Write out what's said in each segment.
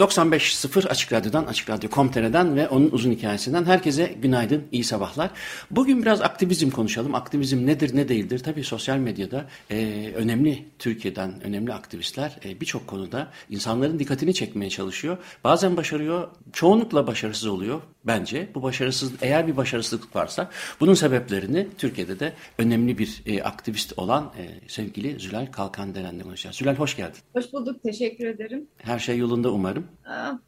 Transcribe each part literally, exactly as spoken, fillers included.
doksan beş nokta sıfır Açık Radyo'dan, Açık Radyo nokta com nokta tr'den ve onun uzun hikayesinden herkese günaydın, iyi sabahlar. Bugün biraz aktivizm konuşalım. Aktivizm nedir, ne değildir? Tabii sosyal medyada e, önemli, Türkiye'den önemli aktivistler e, birçok konuda insanların dikkatini çekmeye çalışıyor. Bazen başarıyor, çoğunlukla başarısız oluyor bence. Bu başarısız, eğer bir başarısızlık varsa bunun sebeplerini Türkiye'de de önemli bir e, aktivist olan e, sevgili Zülal Kalkandelen'le konuşacağız. Zülal, hoş geldin. Hoş bulduk, teşekkür ederim. Her şey yolunda umarım.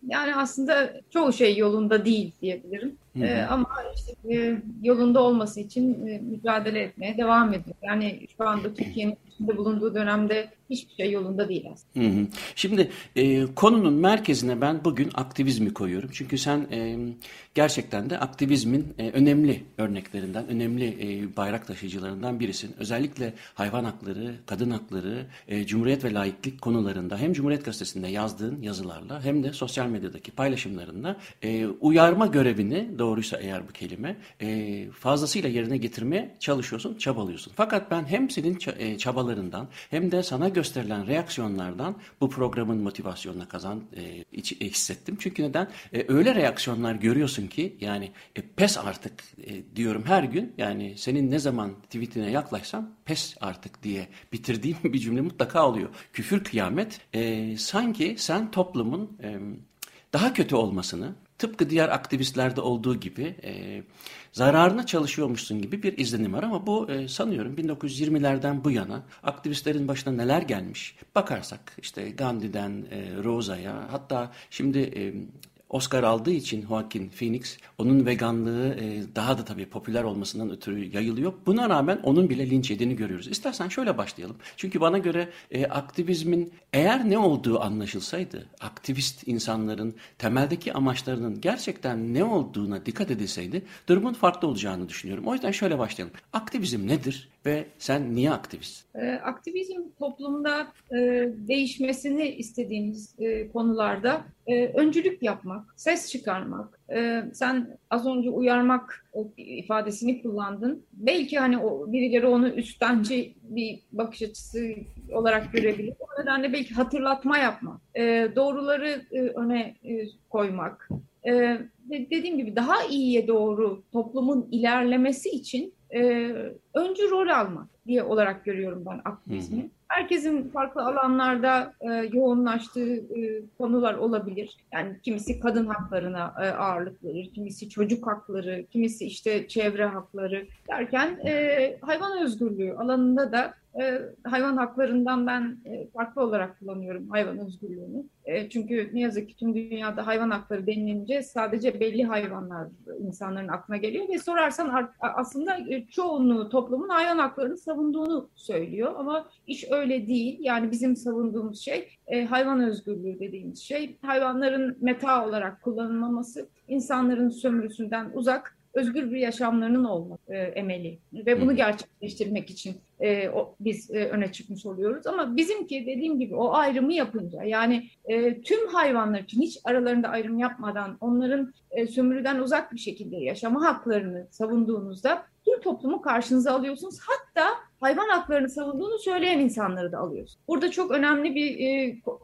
Yani aslında çoğu şey yolunda değil diyebilirim. Hı hı. Ama işte yolunda olması için mücadele etmeye devam ediyor. Yani şu anda Türkiye'nin içinde bulunduğu dönemde hiçbir şey yolunda değil aslında. Hı hı. Şimdi e, konunun merkezine ben bugün aktivizmi koyuyorum. Çünkü sen e, gerçekten de aktivizmin e, önemli örneklerinden, önemli e, bayrak taşıyıcılarından birisin. Özellikle hayvan hakları, kadın hakları, e, cumhuriyet ve laiklik konularında hem Cumhuriyet Gazetesi'nde yazdığın yazılarla hem de sosyal medyadaki paylaşımlarında e, uyarma görevini, doğruysa eğer bu kelime, e, fazlasıyla yerine getirmeye çalışıyorsun, çabalıyorsun. Fakat ben hem senin ç- e, çabalarından hem de sana gösterilen reaksiyonlardan bu programın motivasyonuna kazan e, iç, e, hissettim. Çünkü neden? E, öyle reaksiyonlar görüyorsun ki yani e, pes artık e, diyorum her gün. Yani senin ne zaman tweetine yaklaşsam pes artık diye bitirdiğim bir cümle mutlaka oluyor. Küfür kıyamet. E, sanki sen toplumun e, daha kötü olmasını, tıpkı diğer aktivistlerde olduğu gibi e, zararına çalışıyormuşsun gibi bir izlenim var. Ama bu e, sanıyorum bin dokuz yüz yirmilerden bu yana aktivistlerin başına neler gelmiş. Bakarsak işte Gandhi'den e, Rosa'ya, hatta şimdi e, Oscar aldığı için Joaquin Phoenix, onun veganlığı e, daha da tabii popüler olmasından ötürü yayılıyor. Buna rağmen onun bile linç yediğini görüyoruz. İstersen şöyle başlayalım. Çünkü bana göre e, aktivizmin eğer ne olduğu anlaşılsaydı, aktivist insanların temeldeki amaçlarının gerçekten ne olduğuna dikkat edilseydi durumun farklı olacağını düşünüyorum. O yüzden şöyle başlayalım. Aktivizm nedir ve sen niye aktivist? E, aktivizm toplumda e, değişmesini istediğimiz e, konularda e, öncülük yapmak, ses çıkarmak. Ee, sen az önce uyarmak ifadesini kullandın. Belki hani o, birileri onu üstenci bir bakış açısı olarak görebilir. O nedenle belki hatırlatma yapmak, ee, doğruları e, öne e, koymak. Ee, dediğim gibi daha iyiye doğru toplumun ilerlemesi için e, öncü rol almak diye olarak görüyorum ben aktivizmi. Herkesin farklı alanlarda e, yoğunlaştığı e, konular olabilir. Yani kimisi kadın haklarına e, ağırlık verir, kimisi çocuk hakları, kimisi işte çevre hakları derken e, hayvan özgürlüğü alanında da e, hayvan haklarından ben e, farklı olarak kullanıyorum hayvan özgürlüğünü. E, çünkü ne yazık ki tüm dünyada hayvan hakları denilince sadece belli hayvanlar insanların aklına geliyor ve sorarsan aslında çoğunluğu toplumun hayvan haklarını savunduğunu söylüyor ama iş öyle Öyle değil. Yani bizim savunduğumuz şey e, hayvan özgürlüğü dediğimiz şey. Hayvanların meta olarak kullanılmaması, insanların sömürüsünden uzak, özgür bir yaşamlarının olma e, emeli. Ve bunu gerçekleştirmek için e, o, biz e, öne çıkmış oluyoruz. Ama bizimki dediğim gibi o ayrımı yapınca, yani e, tüm hayvanlar için hiç aralarında ayrım yapmadan onların e, sömürüden uzak bir şekilde yaşama haklarını savunduğunuzda tüm toplumu karşınıza alıyorsunuz. Hatta hayvan haklarını savunduğunu söyleyen insanları da alıyoruz. Burada çok önemli bir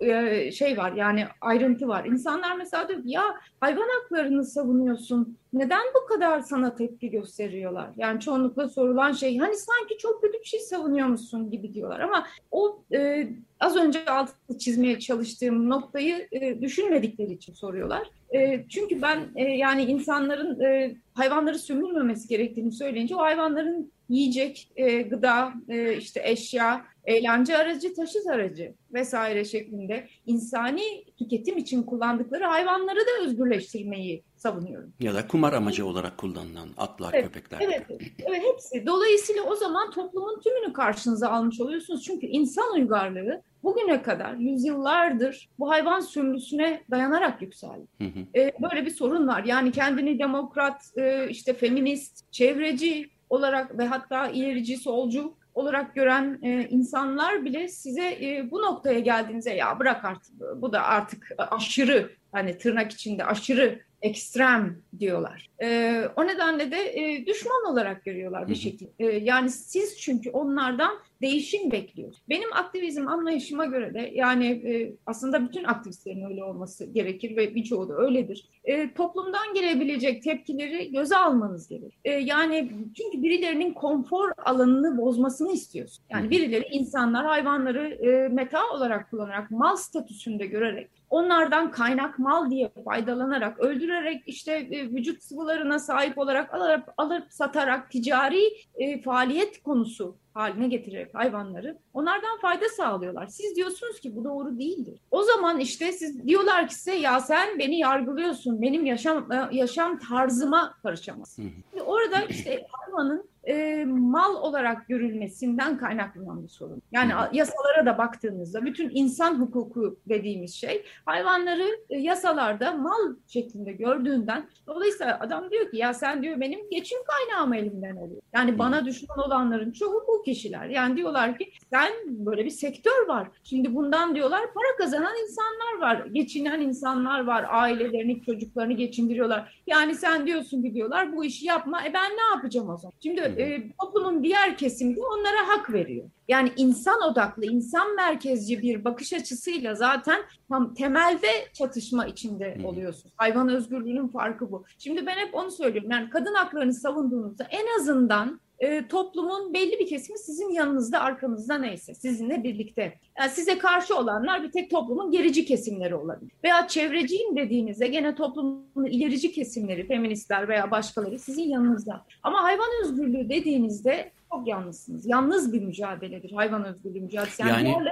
e, şey var, yani ayrıntı var. İnsanlar mesela diyor ya hayvan haklarını savunuyorsun, neden bu kadar sana tepki gösteriyorlar? Yani çoğunlukla sorulan şey, hani sanki çok kötü bir şey savunuyormuşsun gibi diyorlar. Ama o e, az önce altını çizmeye çalıştığım noktayı e, düşünmedikleri için soruyorlar. E, çünkü ben e, yani insanların e, hayvanları sömürmemesi gerektiğini söyleyince o hayvanların yiyecek, e, gıda, e, işte eşya, eğlence aracı, taşıt aracı vesaire şeklinde insani tüketim için kullandıkları hayvanları da özgürleştirmeyi savunuyorum. Ya da kumar amacı olarak kullanılan atlar, evet, köpekler. Evet, evet, hepsi. Dolayısıyla o zaman toplumun tümünü karşınıza almış oluyorsunuz. Çünkü insan uygarlığı bugüne kadar yüzyıllardır bu hayvan sömürüsüne dayanarak yükseldi. Hı hı. Ee, böyle bir sorun var. Yani kendini demokrat, işte feminist, çevreci olarak ve hatta ilerici, solcu olarak gören e, insanlar bile size e, bu noktaya geldiğinizde ya bırak artık, bu da artık aşırı, hani tırnak içinde aşırı, ekstrem diyorlar. E, o nedenle de e, düşman olarak görüyorlar bir şekilde. E, yani siz çünkü onlardan değişim bekliyorsunuz. Benim aktivizm anlayışıma göre de yani e, aslında bütün aktivistlerin öyle olması gerekir ve birçoğu da öyledir. E, toplumdan gelebilecek tepkileri göze almanız gerekir. E, yani çünkü birilerinin konfor alanını bozmasını istiyorsun. Yani birileri insanlar hayvanları e, meta olarak kullanarak, mal statüsünde görerek, onlardan kaynak mal diye faydalanarak, öldürerek, işte vücut sıvılarına sahip olarak alıp, alıp satarak, ticari e, faaliyet konusu haline getirerek hayvanları, onlardan fayda sağlıyorlar. Siz diyorsunuz ki bu doğru değildir. O zaman işte siz diyorlar ki size ya sen beni yargılıyorsun, benim yaşam yaşam tarzıma karışamazsın. Orada işte hayvanın E, mal olarak görülmesinden kaynaklanan bir sorun. Yani yasalara da baktığınızda bütün insan hukuku dediğimiz şey hayvanları e, yasalarda mal şeklinde gördüğünden, dolayısıyla adam diyor ki ya sen diyor benim geçim kaynağımı elimden alıyor. Yani bana düşman olanların çoğu bu kişiler. Yani diyorlar ki sen, böyle bir sektör var. Şimdi bundan diyorlar para kazanan insanlar var, geçinen insanlar var, ailelerini, çocuklarını geçindiriyorlar. Yani sen diyorsun ki diyorlar bu işi yapma. E ben ne yapacağım o zaman? Şimdi E, toplumun diğer kesimi de onlara hak veriyor. Yani insan odaklı, insan merkezci bir bakış açısıyla zaten tam temelde çatışma içinde hmm. oluyorsun. Hayvan özgürlüğünün farkı bu. Şimdi ben hep onu söylüyorum. Yani kadın haklarını savunduğunuzda en azından e, toplumun belli bir kesimi sizin yanınızda, arkanızda, neyse sizinle birlikte. Yani size karşı olanlar bir tek toplumun gerici kesimleri olabilir. Veya çevreciyim dediğinizde gene toplumun ilerici kesimleri, feministler veya başkaları sizin yanınızda. Ama hayvan özgürlüğü dediğinizde çok yalnızsınız. Yalnız bir mücadeledir hayvan özgürlüğü mücadelesi. Yani, yani...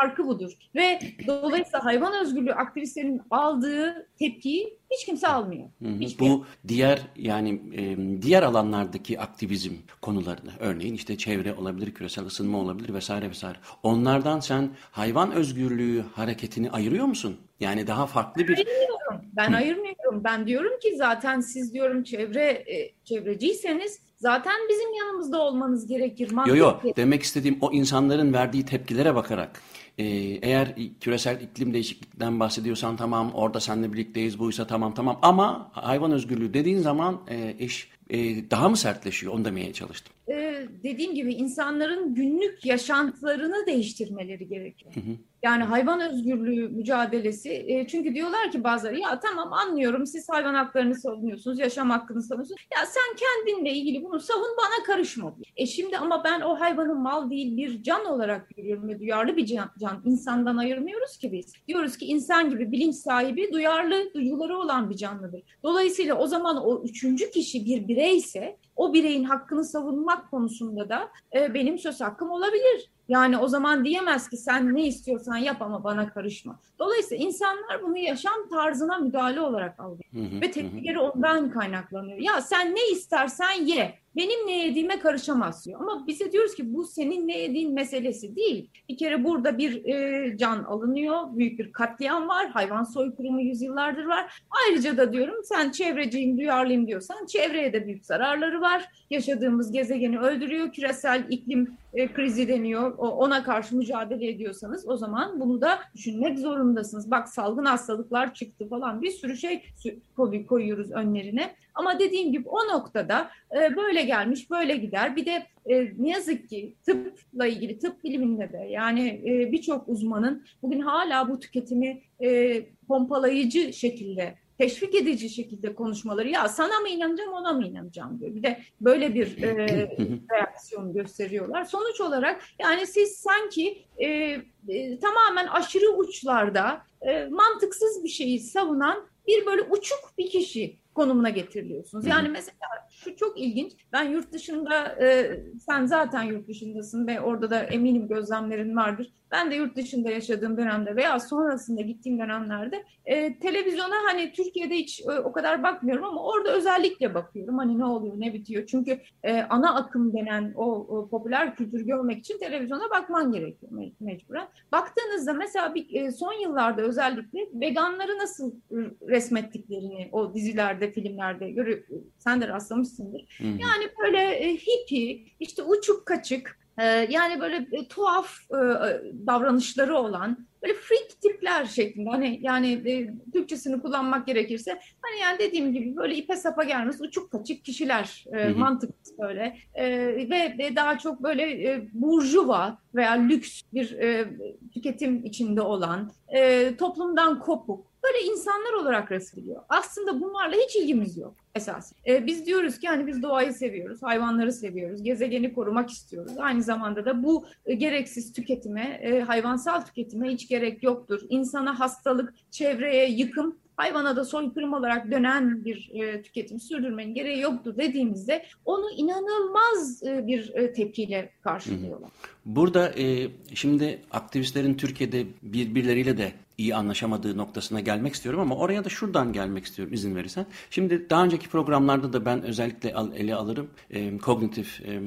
farkı budur. Ve dolayısıyla hayvan özgürlüğü aktivistlerinin aldığı tepkiyi hiç kimse almıyor. Hiç bu kimse. diğer yani diğer alanlardaki aktivizm konularına, örneğin işte çevre olabilir, küresel ısınma olabilir vesaire vesaire. Onlardan sen hayvan özgürlüğü hareketini ayırıyor musun? Yani daha farklı bir... Ben ayırmıyorum. Ben diyorum ki zaten siz diyorum çevre çevreciyseniz zaten bizim yanımızda olmanız gerekir. Yok yok. Yo. Demek istediğim o insanların verdiği tepkilere bakarak. Ee, eğer küresel iklim değişikliğinden bahsediyorsan tamam, orada seninle birlikteyiz, buysa tamam tamam. Ama hayvan özgürlüğü dediğin zaman e, iş e, daha mı sertleşiyor? Onu demeye çalıştım. Ee, dediğim gibi insanların günlük yaşantılarını değiştirmeleri gerekiyor. Hı hı. Yani hayvan özgürlüğü mücadelesi. E, çünkü diyorlar ki bazıları ya tamam anlıyorum, siz hayvan haklarını savunuyorsunuz, yaşam hakkını savunuyorsunuz. Ya sen kendinle ilgili bunu savun, bana karışma diye. E şimdi ama ben o hayvanı mal değil bir can olarak görüyorum ve duyarlı bir can, can. insandan ayırmıyoruz ki biz. Diyoruz ki insan gibi bilinç sahibi, duyarlı, duyguları olan bir canlıdır. Dolayısıyla o zaman o üçüncü kişi bir bireyse o bireyin hakkını savunmak konusunda da e, benim söz hakkım olabilir. Yani o zaman diyemez ki sen ne istiyorsan yap ama bana karışma. Dolayısıyla insanlar bunu yaşam tarzına müdahale olarak algılıyor ve tepkileri ondan kaynaklanıyor. Ya sen ne istersen ye, benim ne yediğime karışamaz diyor. Ama bize diyoruz ki bu senin ne yediğin meselesi değil. Bir kere burada bir e, can alınıyor, büyük bir katliam var, hayvan soykırımı yüzyıllardır var. Ayrıca da diyorum sen çevreciyim, duyarlıyım diyorsan çevreye de büyük zararları var. Yaşadığımız gezegeni öldürüyor, küresel iklim e, krizi deniyor. O, ona karşı mücadele ediyorsanız o zaman bunu da düşünmek zorundasınız. Bak salgın hastalıklar çıktı falan, bir sürü şey koyuyoruz önlerine. Ama dediğim gibi o noktada e, böyle gelmiş böyle gider. Bir de e, ne yazık ki tıpla ilgili, tıp biliminde de yani e, birçok uzmanın bugün hala bu tüketimi e, pompalayıcı şekilde, teşvik edici şekilde konuşmaları, ya sana mı inanacağım ona mı inanacağım diyor. Bir de böyle bir e, reaksiyon gösteriyorlar. Sonuç olarak yani siz sanki e, e, tamamen aşırı uçlarda e, mantıksız bir şeyi savunan bir böyle uçuk bir kişi konumuna getiriliyorsunuz. Yani mesela şu çok ilginç. Ben yurt dışında, e, sen zaten yurt dışındasın ve orada da eminim gözlemlerin vardır. Ben de yurt dışında yaşadığım dönemde veya sonrasında gittiğim dönemlerde e, televizyona hani Türkiye'de hiç e, o kadar bakmıyorum ama orada özellikle bakıyorum. Hani ne oluyor, ne bitiyor? Çünkü e, ana akım denen o, o popüler kültür görmek için televizyona bakman gerekiyor me- mecburen. Baktığınızda mesela bir, e, son yıllarda özellikle veganları nasıl resmettiklerini o dizilerde, filmlerde görüp sen de rastlamışsındır. Hı-hı. Yani böyle e, hippie, işte uçuk kaçık, yani böyle tuhaf davranışları olan böyle freak tipler şeklinde, hani yani Türkçesini kullanmak gerekirse hani yani dediğim gibi böyle ipe sapa gelmiş uçuk kaçık kişiler, hı hı. mantıksız böyle ve daha çok böyle burjuva veya lüks bir tüketim içinde olan, toplumdan kopuk böyle insanlar olarak resmediliyor. Aslında bunlarla hiç ilgimiz yok esas. Ee, biz diyoruz ki hani biz doğayı seviyoruz, hayvanları seviyoruz, gezegeni korumak istiyoruz. Aynı zamanda da bu e, gereksiz tüketime, e, hayvansal tüketime hiç gerek yoktur. İnsana hastalık, çevreye yıkım, hayvana da soykırım olarak dönen bir e, tüketim sürdürmenin gereği yoktur dediğimizde onu inanılmaz e, bir e, tepkiyle karşılıyorlar. Burada e, şimdi aktivistlerin Türkiye'de birbirleriyle de iyi anlaşamadığı noktasına gelmek istiyorum ama oraya da şuradan gelmek istiyorum izin verirsen. Şimdi daha önceki programlarda da ben özellikle al, ele alırım e, kognitif e,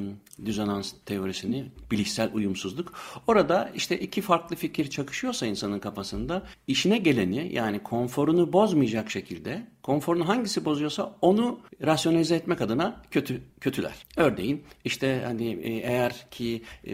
dizonans teorisini, bilişsel uyumsuzluk. Orada işte iki farklı fikir çakışıyorsa insanın kafasında işine geleni, yani konforunu bozmayacak şekilde, konforunu hangisi bozuyorsa onu rasyonalize etmek adına kötü kötüler. Örneğin işte hani eğer ki e,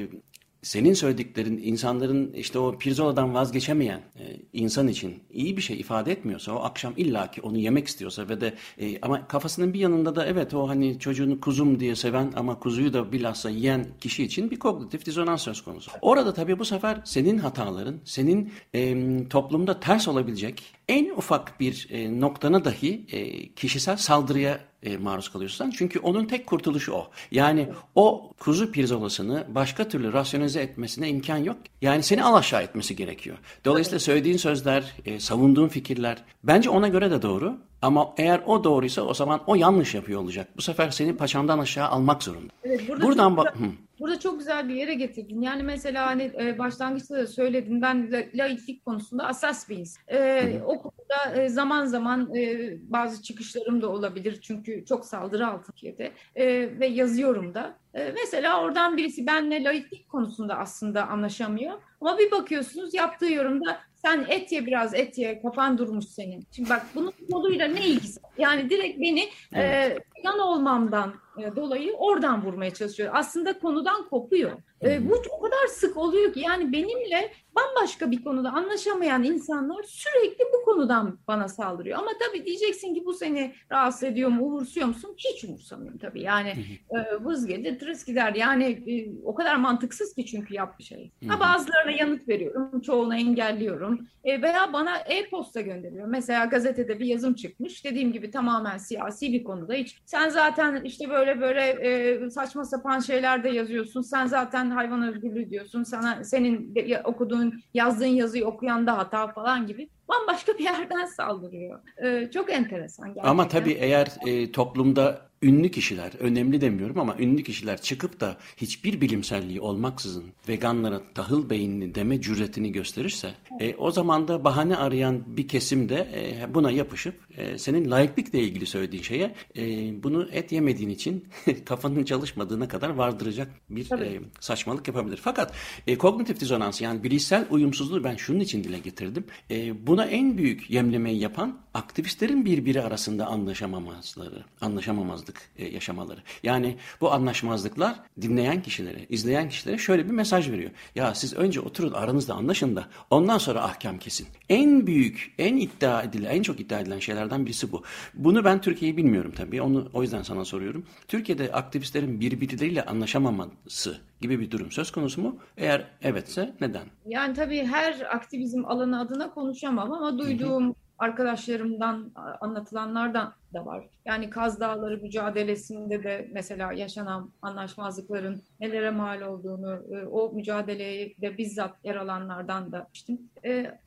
senin söylediklerin insanların işte o pirzoladan vazgeçemeyen e, insan için iyi bir şey ifade etmiyorsa, o akşam illaki onu yemek istiyorsa ve de e, ama kafasının bir yanında da evet o hani çocuğunu kuzum diye seven ama kuzuyu da bilhassa yiyen kişi için bir kognitif dizonans söz konusu. Orada tabii bu sefer senin hataların, senin e, toplumda ters olabilecek en ufak bir e, noktana dahi e, kişisel saldırıya E, maruz kalıyorsan. Çünkü onun tek kurtuluşu o. Yani o kuzu pirzolasını başka türlü rasyonize etmesine imkan yok. Yani seni alaşağı etmesi gerekiyor. Dolayısıyla söylediğin sözler, e, savunduğun fikirler bence ona göre de doğru. Ama eğer o doğruysa o zaman o yanlış yapıyor olacak. Bu sefer seni paçandan aşağı almak zorunda. Evet, burada Buradan çok, ba- burada çok güzel bir yere getirdin. Yani mesela hani e, başlangıçta da söyledin, ben la- laiklik konusunda hassas bir insan. E, o konuda e, zaman zaman e, bazı çıkışlarım da olabilir. Çünkü çok saldırı altındaydı e, ve yazıyorum da. Mesela oradan birisi benle laiklik konusunda aslında anlaşamıyor. Ama bir bakıyorsunuz yaptığı yorumda sen et ye biraz et ye kafan durmuş senin. Şimdi bak bunun konuyla ne ilgisi? Yani direkt beni evet. e, yan olmamdan e, dolayı oradan vurmaya çalışıyor. Aslında konudan kopuyor. E, bu o kadar sık oluyor ki yani benimle bambaşka bir konuda anlaşamayan insanlar sürekli bu konudan bana saldırıyor. Ama tabii diyeceksin ki bu seni rahatsız ediyor mu, umursuyor musun? Hiç umursamıyorum tabii. Yani e, vız gelir, tırıs gider. Yani e, o kadar mantıksız ki çünkü yap bir şey. Ha, bazılarına yanıt veriyorum, çoğuna engelliyorum. E, veya bana e-posta gönderiyor. Mesela gazetede bir yazım çıkmış. Dediğim gibi tamamen siyasi bir konuda. Hiç, sen zaten işte böyle böyle e, saçma sapan şeyler de yazıyorsun. Sen zaten hayvan özgürlüğü diyorsun. Sana, senin de, okuduğun yazdığın yazıyı okuyan da hata falan gibi bambaşka bir yerden saldırıyor. Ee, çok enteresan gerçekten. Ama tabii eğer e, toplumda ünlü kişiler, önemli demiyorum ama ünlü kişiler çıkıp da hiçbir bilimselliği olmaksızın veganlara tahıl beyinli deme cüretini gösterirse evet. e, o zaman da bahane arayan bir kesim de e, buna yapışıp e, senin laiklikle ilgili söylediğin şeye e, bunu et yemediğin için kafanın çalışmadığına kadar vardıracak bir e, saçmalık yapabilir. Fakat e, kognitif dizonans, yani bilişsel uyumsuzluğu ben şunun için dile getirdim. E, buna en büyük yemlemeyi yapan aktivistlerin birbiri arasında anlaşamamazları, anlaşamamazları. yaşamaları. Yani bu anlaşmazlıklar dinleyen kişilere, izleyen kişilere şöyle bir mesaj veriyor. Ya siz önce oturun aranızda anlaşın da ondan sonra ahkam kesin. En büyük, en iddia edilen, en çok iddia edilen şeylerden birisi bu. Bunu ben Türkiye'yi bilmiyorum tabii. Onu o yüzden sana soruyorum. Türkiye'de aktivistlerin birbirleriyle anlaşamaması gibi bir durum söz konusu mu? Eğer evetse neden? Yani tabii her aktivizm alanı adına konuşamam ama duyduğum arkadaşlarımdan, anlatılanlardan da var. Yani Kaz Dağları mücadelesinde de mesela yaşanan anlaşmazlıkların nelere mal olduğunu, o mücadeleye de bizzat yer alanlardan da geçtim.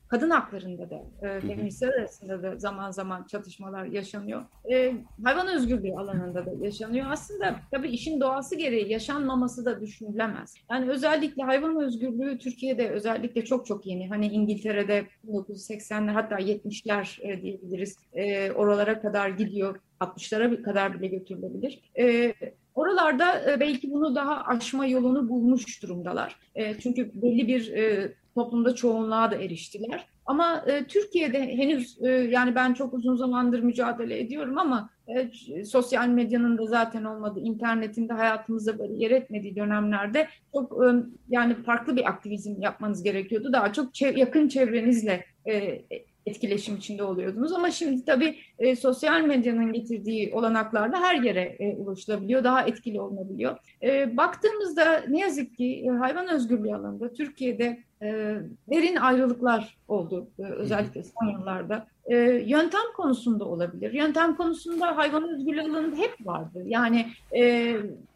Kadın haklarında da, feministler arasında da zaman zaman çatışmalar yaşanıyor. E, hayvan özgürlüğü alanında da yaşanıyor. Aslında tabii işin doğası gereği yaşanmaması da düşünülemez. Yani özellikle hayvan özgürlüğü Türkiye'de özellikle çok çok yeni. Hani İngiltere'de bin dokuz yüz seksenler hatta yetmişler e, diyebiliriz. E, oralara kadar gidiyor. altmışlara kadar bile götürülebilir. E, oralarda e, belki bunu daha aşma yolunu bulmuş durumdalar. E, çünkü belli bir e, toplumda çoğunluğa da eriştiler. Ama e, Türkiye'de henüz e, yani ben çok uzun zamandır mücadele ediyorum ama e, sosyal medyanın da zaten olmadığı, internetin de hayatımıza böyle yer etmediği dönemlerde çok e, yani farklı bir aktivizm yapmanız gerekiyordu. Daha çok çev- yakın çevrenizle e, etkileşim içinde oluyordunuz. Ama şimdi tabii e, sosyal medyanın getirdiği olanaklarla her yere e, ulaşılabiliyor, daha etkili olunabiliyor. E, baktığımızda ne yazık ki e, hayvan özgürlüğü alanında Türkiye'de E, derin ayrılıklar oldu e, özellikle son yıllarda. E, yöntem konusunda olabilir. Yöntem konusunda hayvan özgürlüğü alanında hep vardı. Yani e,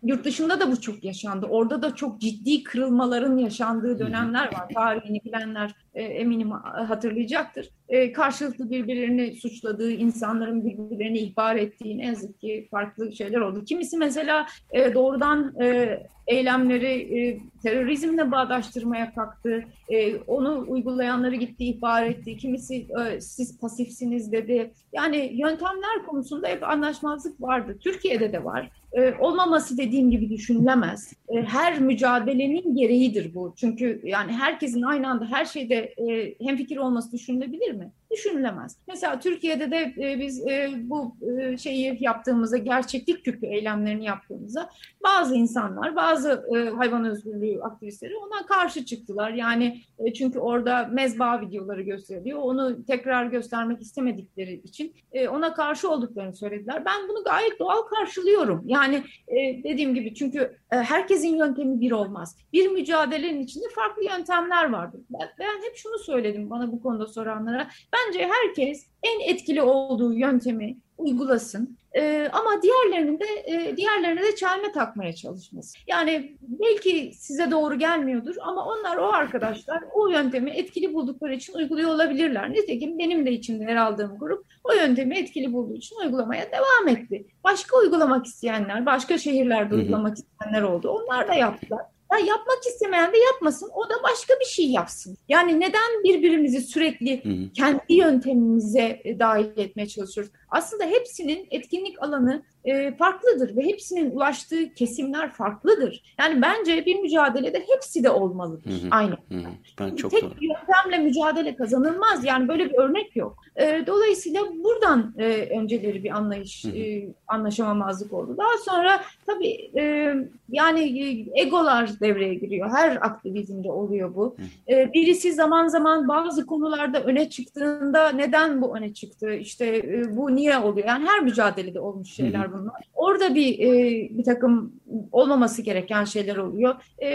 yurt dışında da bu çok yaşandı. Orada da çok ciddi kırılmaların yaşandığı dönemler var. Tarihini bilenler e, eminim hatırlayacaktır. E, karşılıklı birbirlerini suçladığı, insanların birbirlerini ihbar ettiği ne yazık ki farklı şeyler oldu. Kimisi mesela e, doğrudan e, eylemleri e, terörizmle bağdaştırmaya kalktı. E, onu uygulayanları gitti, ihbar etti. Kimisi e, siz pasifsiniz dedi. Yani yöntemler konusunda hep anlaşmazlık vardı. Türkiye'de de var. E, olmaması dediğim gibi düşünülemez. E, her mücadelenin gereğidir bu. Çünkü yani herkesin aynı anda her şeyde e, hemfikir olması düşünülebilir mi? Düşünülemez. Mesela Türkiye'de de e, biz e, bu e, şeyi yaptığımızda, gerçeklik küpü eylemlerini yaptığımızda bazı insanlar, bazı e, hayvan özgürlüğü aktivistleri ona karşı çıktılar. Yani e, çünkü orada mezba videoları gösteriliyor. Onu tekrar göstermek istemedikleri için e, ona karşı olduklarını söylediler. Ben bunu gayet doğal karşılıyorum. Yani e, dediğim gibi çünkü e, herkesin yöntemi bir olmaz. Bir mücadelenin içinde farklı yöntemler vardır. Ben, ben hep şunu söyledim bana bu konuda soranlara. Ben Bence herkes en etkili olduğu yöntemi uygulasın ee, ama diğerlerinin de e, diğerlerine de çelme takmaya çalışmasın. Yani belki size doğru gelmiyordur ama onlar o arkadaşlar o yöntemi etkili buldukları için uyguluyor olabilirler. Nitekim benim de içinde yer aldığım grup o yöntemi etkili bulduğu için uygulamaya devam etti. Başka uygulamak isteyenler, başka şehirlerde uygulamak isteyenler oldu. Onlar da yaptılar. Ya yapmak istemeyen de yapmasın, o da başka bir şey yapsın. Yani neden birbirimizi sürekli Hı-hı. kendi yöntemimize dahil etmeye çalışıyoruz? Aslında hepsinin etkinlik alanı e, farklıdır ve hepsinin ulaştığı kesimler farklıdır. Yani bence bir mücadelede hepsi de olmalıdır. Hı-hı. Aynı. Hı-hı. Ben çok Tek doğru. bir yöntemle mücadele kazanılmaz. Yani böyle bir örnek yok. E, dolayısıyla buradan e, önceleri bir anlayış, e, anlaşamamazlık oldu. Daha sonra tabii e, yani e, egolar devreye giriyor. Her aktivizmde oluyor bu. E, birisi zaman zaman bazı konularda öne çıktığında neden bu öne çıktı? İşte e, bu niye oluyor? Yani her mücadelede olmuş şeyler bunlar. Orada bir e, bir takım olmaması gereken şeyler oluyor. E,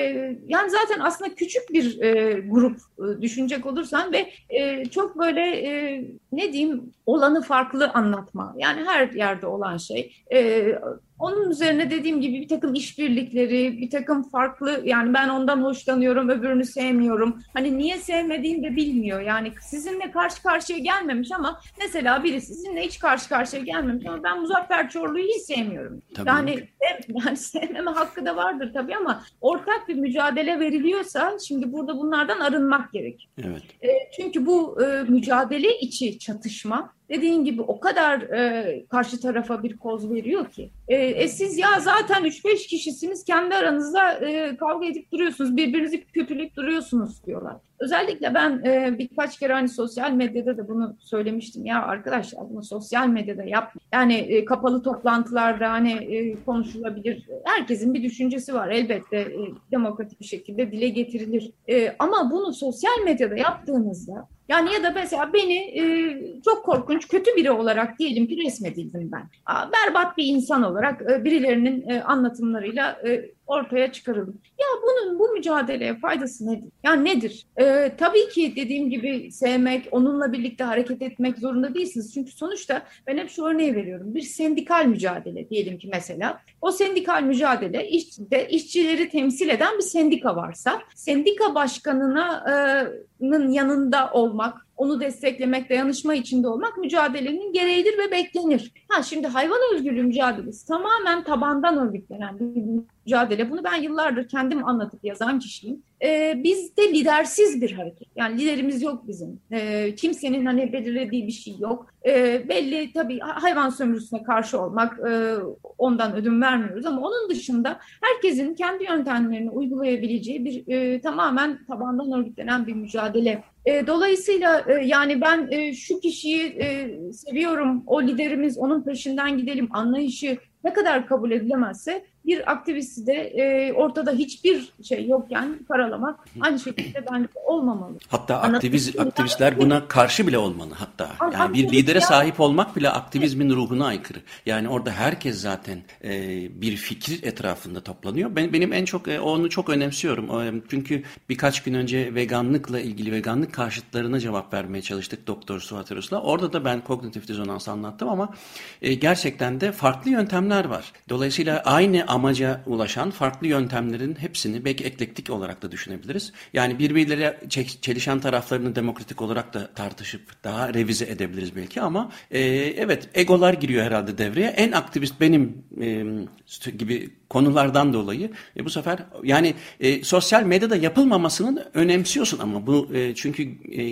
yani zaten aslında küçük bir e, grup e, düşünecek olursan ve e, çok böyle e, ne diyeyim olanı farklı anlatma. Yani her yerde olan şey. E, Onun üzerine dediğim gibi bir takım işbirlikleri, bir takım farklı yani ben ondan hoşlanıyorum, öbürünü sevmiyorum. Hani niye sevmediğini de bilmiyor. Yani sizinle karşı karşıya gelmemiş ama mesela biri sizinle hiç karşı karşıya gelmemiş ama ben Muzaffer Çorlu'yu hiç sevmiyorum. Tabii. Yani, yani sevmeme hakkı da vardır tabii ama ortak bir mücadele veriliyorsa şimdi burada bunlardan arınmak gerek. Evet. E, çünkü bu e, mücadele içi çatışma. Dediğin gibi o kadar e, karşı tarafa bir koz veriyor ki. E, e siz ya zaten üç beş kişisiniz kendi aranızda e, kavga edip duruyorsunuz. Birbirinizi kötüleyip duruyorsunuz diyorlar. Özellikle ben e, birkaç kere hani sosyal medyada da bunu söylemiştim. Ya arkadaşlar bunu sosyal medyada yapmayın. Yani e, kapalı toplantılarda hani e, konuşulabilir. Herkesin bir düşüncesi var elbette. E, demokratik bir şekilde dile getirilir. E, ama bunu sosyal medyada yaptığınızda yani ya da mesela beni e, çok korkunç, kötü biri olarak diyelim ki resmedildim ben. Aa, berbat bir insan olarak e, birilerinin e, anlatımlarıyla e, ortaya çıkarıldım. Ya bunu Onun bu mücadeleye faydası nedir? Yani nedir? Ee, tabii ki dediğim gibi sevmek, onunla birlikte hareket etmek zorunda değilsiniz. Çünkü sonuçta ben hep şu örneği veriyorum. Bir sendikal mücadele diyelim ki mesela. O sendikal mücadele işçide, işçileri temsil eden bir sendika varsa, sendika başkanının e, yanında olmak, onu desteklemek, dayanışma içinde olmak mücadelenin gereğidir ve beklenir. Ha, şimdi hayvan özgürlüğü mücadelesi tamamen tabandan örgütlenen bir mücadele. Bunu ben yıllardır kendim anlatıp yazan kişiyim. Ee, biz de lidersiz bir hareket. Yani liderimiz yok bizim. Ee, kimsenin hani belirlediği bir şey yok. Ee, belli tabii hayvan sömürüsüne karşı olmak, e, ondan ödün vermiyoruz. Ama onun dışında herkesin kendi yöntemlerini uygulayabileceği bir e, tamamen tabandan örgütlenen bir mücadele. E, dolayısıyla e, yani ben e, şu kişiyi e, seviyorum, o liderimiz, onun peşinden gidelim anlayışı ne kadar kabul edilemezse bir aktivisti de e, ortada hiçbir şey yokken karalamak aynı şekilde bence olmamalı. Hatta aktiviz, aktivistler buna karşı bile olmalı hatta. Yani bir lidere sahip olmak bile aktivizmin ruhuna aykırı. Yani orada herkes zaten e, bir fikir etrafında toplanıyor. Ben, benim en çok e, onu çok önemsiyorum. E, çünkü birkaç gün önce veganlıkla ilgili veganlık karşıtlarına cevap vermeye çalıştık Doktor Suat Erus'la. Orada da ben kognitif dizonans anlattım ama e, gerçekten de farklı yöntemler var. Dolayısıyla aynı amaca ulaşan farklı yöntemlerin hepsini belki eklektik olarak da düşünebiliriz. Yani birbirleriyle çelişen taraflarını demokratik olarak da tartışıp daha revize edebiliriz belki ama e, evet egolar giriyor herhalde devreye. En aktivist benim e, gibi konulardan dolayı e, bu sefer yani e, sosyal medyada yapılmamasını önemsiyorsun ama bu e, çünkü e,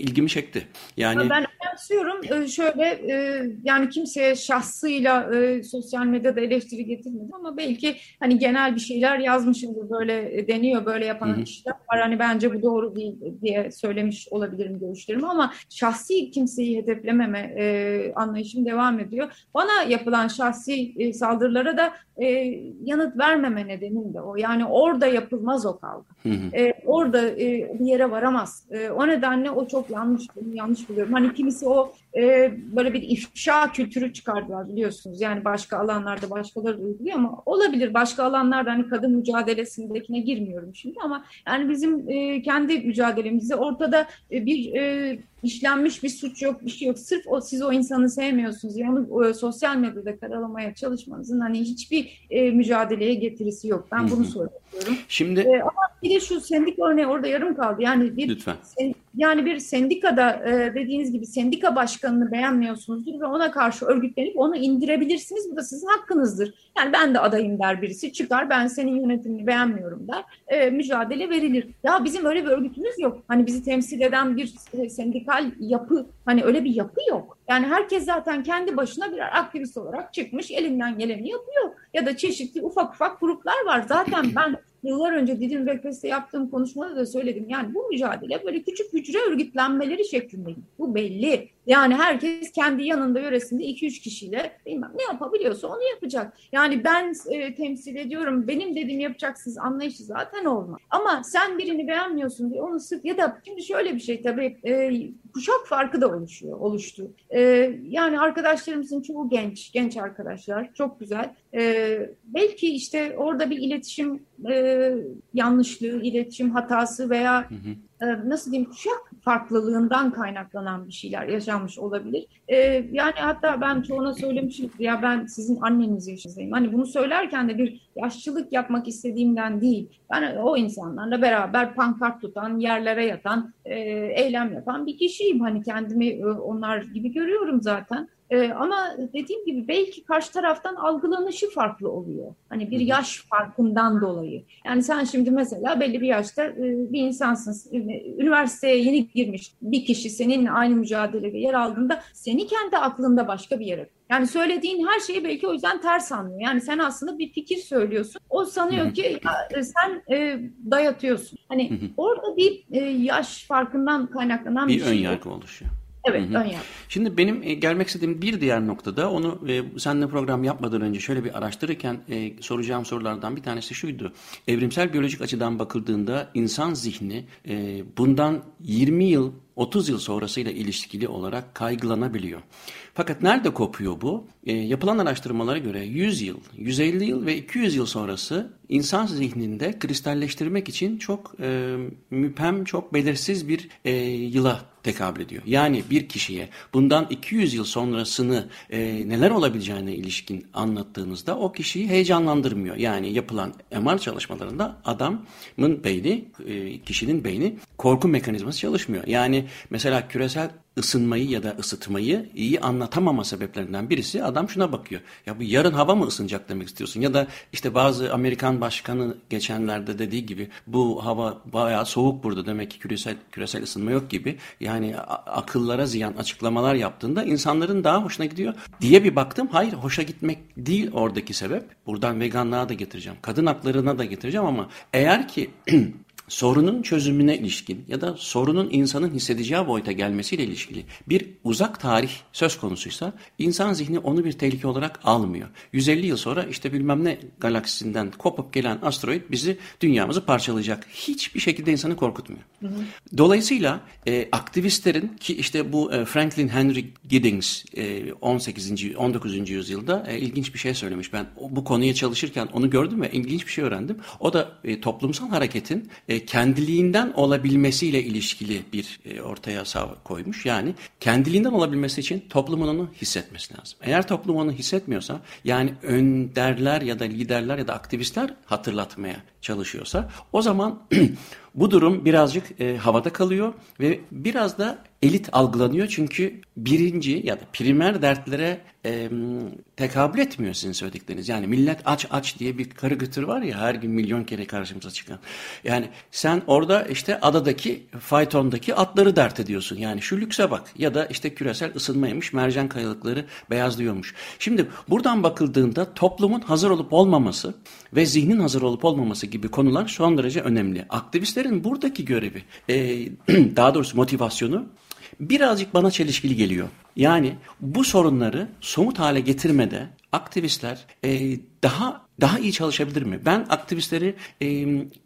ilgimi çekti. Yani ben önemsiyorum. E, şöyle e, yani kimseye şahsıyla e, sosyal medyada eleştiri getirmedim ama belki hani genel bir şeyler yazmışımdır, böyle deniyor, böyle yapan Hı-hı. kişiler var. Hani bence bu doğru değil diye söylemiş olabilirim görüşlerimi ama şahsi kimseyi hedeflememe e, anlayışım devam ediyor. Bana yapılan şahsi e, saldırılara da e, yanıt vermeme nedenim de o. Yani orada yapılmaz o kavga. E, orada e, bir yere varamaz. E, o nedenle o çok yanlış, yanlış biliyorum. Hani kimisi o e, böyle bir ifşa kültürü çıkardılar biliyorsunuz. Yani başka alanlarda başkaları uyguluyor ama olabilir başka alanlarda hani kadın mücadelesindekine girmiyorum şimdi ama yani bizim e, kendi mücadelemizde ortada e, bir e, işlenmiş bir suç yok, bir şey yok. Sırf o, siz o insanı sevmiyorsunuz. Yani onu e, sosyal medyada karalamaya çalışmanızın hani hiçbir e, mücadeleye getirisi yok. Ben bunu söylüyorum. Şimdi e, ama bir de şu sendika örneği orada yarım kaldı. Yani bir Lütfen. Sen, yani bir sendikada e, dediğiniz gibi sendika başkanını beğenmiyorsunuzdur ve ona karşı örgütlenip onu indirebilirsiniz. Bu da sizin hakkınızdır. Yani ben de adayım der birisi. Çıkar ben senin yönetimini beğenmiyorum der. E, mücadele verilir. Ya bizim öyle bir örgütümüz yok. Hani bizi temsil eden bir e, sendika yapı, hani öyle bir yapı yok. Yani herkes zaten kendi başına birer aktivist olarak çıkmış, elinden geleni yapıyor. Ya da çeşitli ufak ufak gruplar var. Zaten ben yıllar önce Didim Rekves'te yaptığım konuşmada da söyledim. Yani bu mücadele böyle küçük hücre örgütlenmeleri şeklinde. Bu belli. Yani herkes kendi yanında, yöresinde iki üç kişiyle bilmem ne yapabiliyorsa onu yapacak. Yani ben e, temsil ediyorum, benim dediğimi yapacaksınız anlayışı zaten olmaz. Ama sen birini beğenmiyorsun diye onu sırf ya da şimdi şöyle bir şey tabii e, kuşak farkı da oluşuyor, oluştu. E, yani arkadaşlarımızın çoğu genç, genç arkadaşlar çok güzel. E, belki işte orada bir iletişim e, yanlışlığı, iletişim hatası veya... Hı hı. Nasıl diyeyim, kuşak farklılığından kaynaklanan bir şeyler yaşanmış olabilir. Ee, yani hatta ben çoğuna söylemişim ya ben sizin anneniz yaşındayım. Hani bunu söylerken de bir yaşçılık yapmak istediğimden değil. Yani o insanlarla beraber pankart tutan, yerlere yatan, e, eylem yapan bir kişiyim. Hani kendimi e, onlar gibi görüyorum zaten. Ee, ama dediğim gibi belki karşı taraftan algılanışı farklı oluyor. Hani bir yaş farkından dolayı. Yani sen şimdi mesela belli bir yaşta e, bir insansın. Üniversiteye yeni girmiş bir kişi seninle aynı mücadelede yer aldığında seni kendi aklında başka bir yere. Yani söylediğin her şeyi belki o yüzden ters anlıyor. Yani sen aslında bir fikir söylüyorsun. O sanıyor ki ya, sen e, dayatıyorsun. Hani orada bir e, yaş farkından kaynaklanan bir, bir şey. Bir ön yargı oluşuyor. Evet, hı hı. Şimdi benim gelmek istediğim bir diğer noktada onu e, seninle program yapmadan önce şöyle bir araştırırken e, soracağım sorulardan bir tanesi şuydu. Evrimsel biyolojik açıdan bakıldığında insan zihni e, bundan yirmi yıl otuz yıl sonrasıyla ilişkili olarak kaygılanabiliyor. Fakat nerede kopuyor bu? E, yapılan araştırmalara göre yüz yıl, yüz elli yıl ve iki yüz yıl sonrası insan zihninde kristalleştirmek için çok e, müphem, çok belirsiz bir e, yıla tekabül ediyor. Yani bir kişiye bundan iki yüz yıl sonrasını e, neler olabileceğine ilişkin anlattığınızda o kişiyi heyecanlandırmıyor. Yani yapılan M R çalışmalarında adamın beyni, e, kişinin beyni korku mekanizması çalışmıyor. Yani mesela küresel ısınmayı ya da ısıtmayı iyi anlatamama sebeplerinden birisi, adam şuna bakıyor. Ya bu yarın hava mı ısınacak demek istiyorsun? Ya da işte bazı Amerikan başkanı geçenlerde dediği gibi bu hava bayağı soğuk burada, demek ki küresel küresel ısınma yok gibi. Yani akıllara ziyan açıklamalar yaptığında insanların daha hoşuna gidiyor diye bir baktım. Hayır, hoşa gitmek değil oradaki sebep. Buradan veganlığa da getireceğim. Kadın haklarına da getireceğim ama eğer ki sorunun çözümüne ilişkin ya da sorunun insanın hissedeceği boyuta gelmesiyle ilişkili bir uzak tarih söz konusuysa insan zihni onu bir tehlike olarak almıyor. yüz elli yıl sonra işte bilmem ne galaksisinden kopup gelen asteroid bizi, dünyamızı parçalayacak. Hiçbir şekilde insanı korkutmuyor. Hı hı. Dolayısıyla e, aktivistlerin ki işte bu e, Franklin Henry Giddings e, on sekizinci on dokuzuncu yüzyılda e, ilginç bir şey söylemiş. Ben bu konuya çalışırken onu gördüm ve ilginç bir şey öğrendim. O da e, toplumsal hareketin E, kendiliğinden olabilmesiyle ilişkili bir ortaya koymuş. Yani kendiliğinden olabilmesi için toplumun onu hissetmesi lazım. Eğer toplum onu hissetmiyorsa, yani önderler ya da liderler ya da aktivistler hatırlatmaya çalışıyorsa, o zaman bu durum birazcık e, havada kalıyor ve biraz da elit algılanıyor. Çünkü birinci ya da primer dertlere e, tekabül etmiyor sizin söyledikleriniz. Yani millet aç aç diye bir karikatür var ya, her gün milyon kere karşımıza çıkan. Yani sen orada işte adadaki, faytondaki atları dert ediyorsun. Yani şu lükse bak, ya da işte küresel ısınmaymış, mercan kayalıkları beyazlıyormuş. Şimdi buradan bakıldığında toplumun hazır olup olmaması ve zihnin hazır olup olmaması gibi konular son derece önemli. Aktivistlerin buradaki görevi, e, daha doğrusu motivasyonu birazcık bana çelişkili geliyor. Yani bu sorunları somut hale getirmede aktivistler e, daha daha iyi çalışabilir mi? Ben aktivistleri e,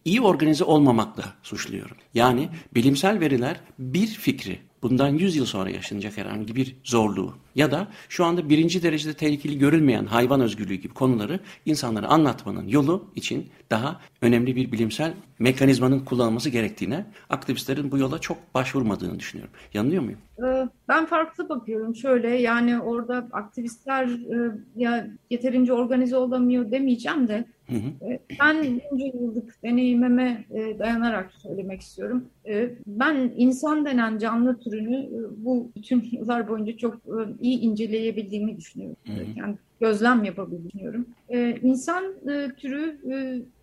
iyi organize olmamakla suçluyorum. Yani bilimsel veriler bir fikri, bundan yüz yıl sonra yaşanacak herhangi bir zorluğu ya da şu anda birinci derecede tehlikeli görülmeyen hayvan özgürlüğü gibi konuları insanlara anlatmanın yolu için daha önemli bir bilimsel mekanizmanın kullanılması gerektiğine, aktivistlerin bu yola çok başvurmadığını düşünüyorum. Yanılıyor muyum? Ben farklı bakıyorum. Şöyle, yani orada aktivistler ya yeterince organize olamıyor demeyeceğim de, hı hı. Ben onca yıllık deneyimime dayanarak söylemek istiyorum. Ben insan denen canlı türünü bu bütün yıllar boyunca çok iyi inceleyebildiğimi düşünüyorum. Hı hı. Yani gözlem yapabiliyorum. Ee, insan e, türü e,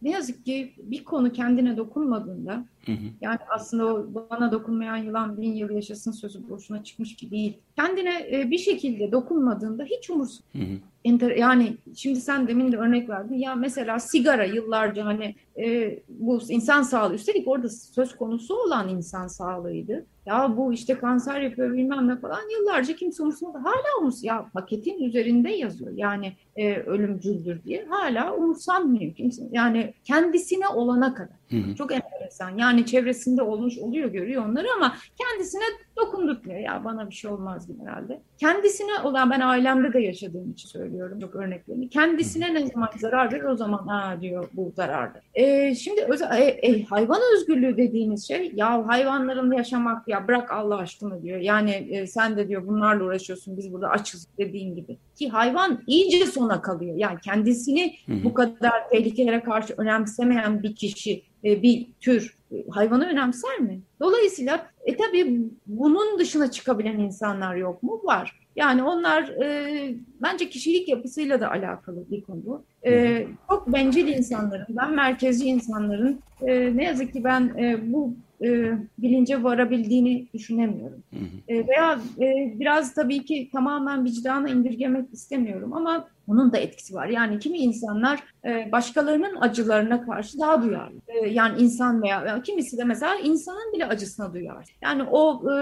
ne yazık ki bir konu kendine dokunmadığında, hı hı. yani aslında o bana dokunmayan yılan bin yıl yaşasın sözü boşuna çıkmış ki değil. Kendine e, bir şekilde dokunmadığında hiç umursamıyor. Enter- yani şimdi sen demin de örnek verdin. Ya mesela sigara yıllarca hani e, bu insan sağlığı, üstelik orada söz konusu olan insan sağlığıydı. Ya bu işte kanser yapıyor bilmem ne falan, yıllarca kimse umursamadı. Hala umursamıyor. Ya paketin üzerinde yazıyor. Yani e, ölümcüldür diye hala umursamıyor kimse. Yani kendisine olana kadar. Hı hı. Çok enteresan. Yani çevresinde olmuş oluyor, görüyor onları ama kendisine dokundurtmuyor. Ya bana bir şey olmaz gibi herhalde. Kendisine olan, ben ailemde de yaşadığım için söylüyorum çok örneklerini. Kendisine ne zaman zarar verir o zaman ha diyor, bu zarardır. E, şimdi özel, e, e, hayvan özgürlüğü dediğiniz şey, ya hayvanlarla yaşamak, ya bırak Allah aşkına diyor. Yani e, sen de diyor bunlarla uğraşıyorsun, biz burada açız dediğin gibi. Ki hayvan iyice sona kalıyor. Yani kendisini hı hı. bu kadar tehlikelere karşı önemsemeyen bir kişi, bir tür hayvanı önemser mi? Dolayısıyla e tabii bunun dışına çıkabilen insanlar yok mu? Var. Yani onlar e, bence kişilik yapısıyla da alakalı bir konu. E, çok bencil insanların, ben merkezci insanların e, ne yazık ki ben e, bu e, bilince varabildiğini düşünemiyorum. E, veya e, biraz tabii ki tamamen vicdana indirgemek istemiyorum ama bunun da etkisi var. Yani kimi insanlar e, başkalarının acılarına karşı daha duyarlı. E, yani insan veya yani kimisi de mesela insanın bile acısına duyar. Yani o e,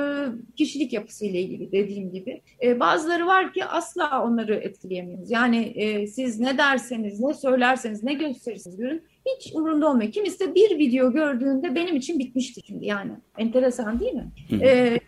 kişilik yapısıyla ilgili dediğim gibi. E, bazıları var ki asla onları etkileyemiyoruz. Yani e, siz ne derseniz, ne söylerseniz, ne gösterirseniz görün, Hiç umurumda olmuyor. Kimisi bir video gördüğünde benim için bitmişti şimdi yani. Enteresan değil mi? ee,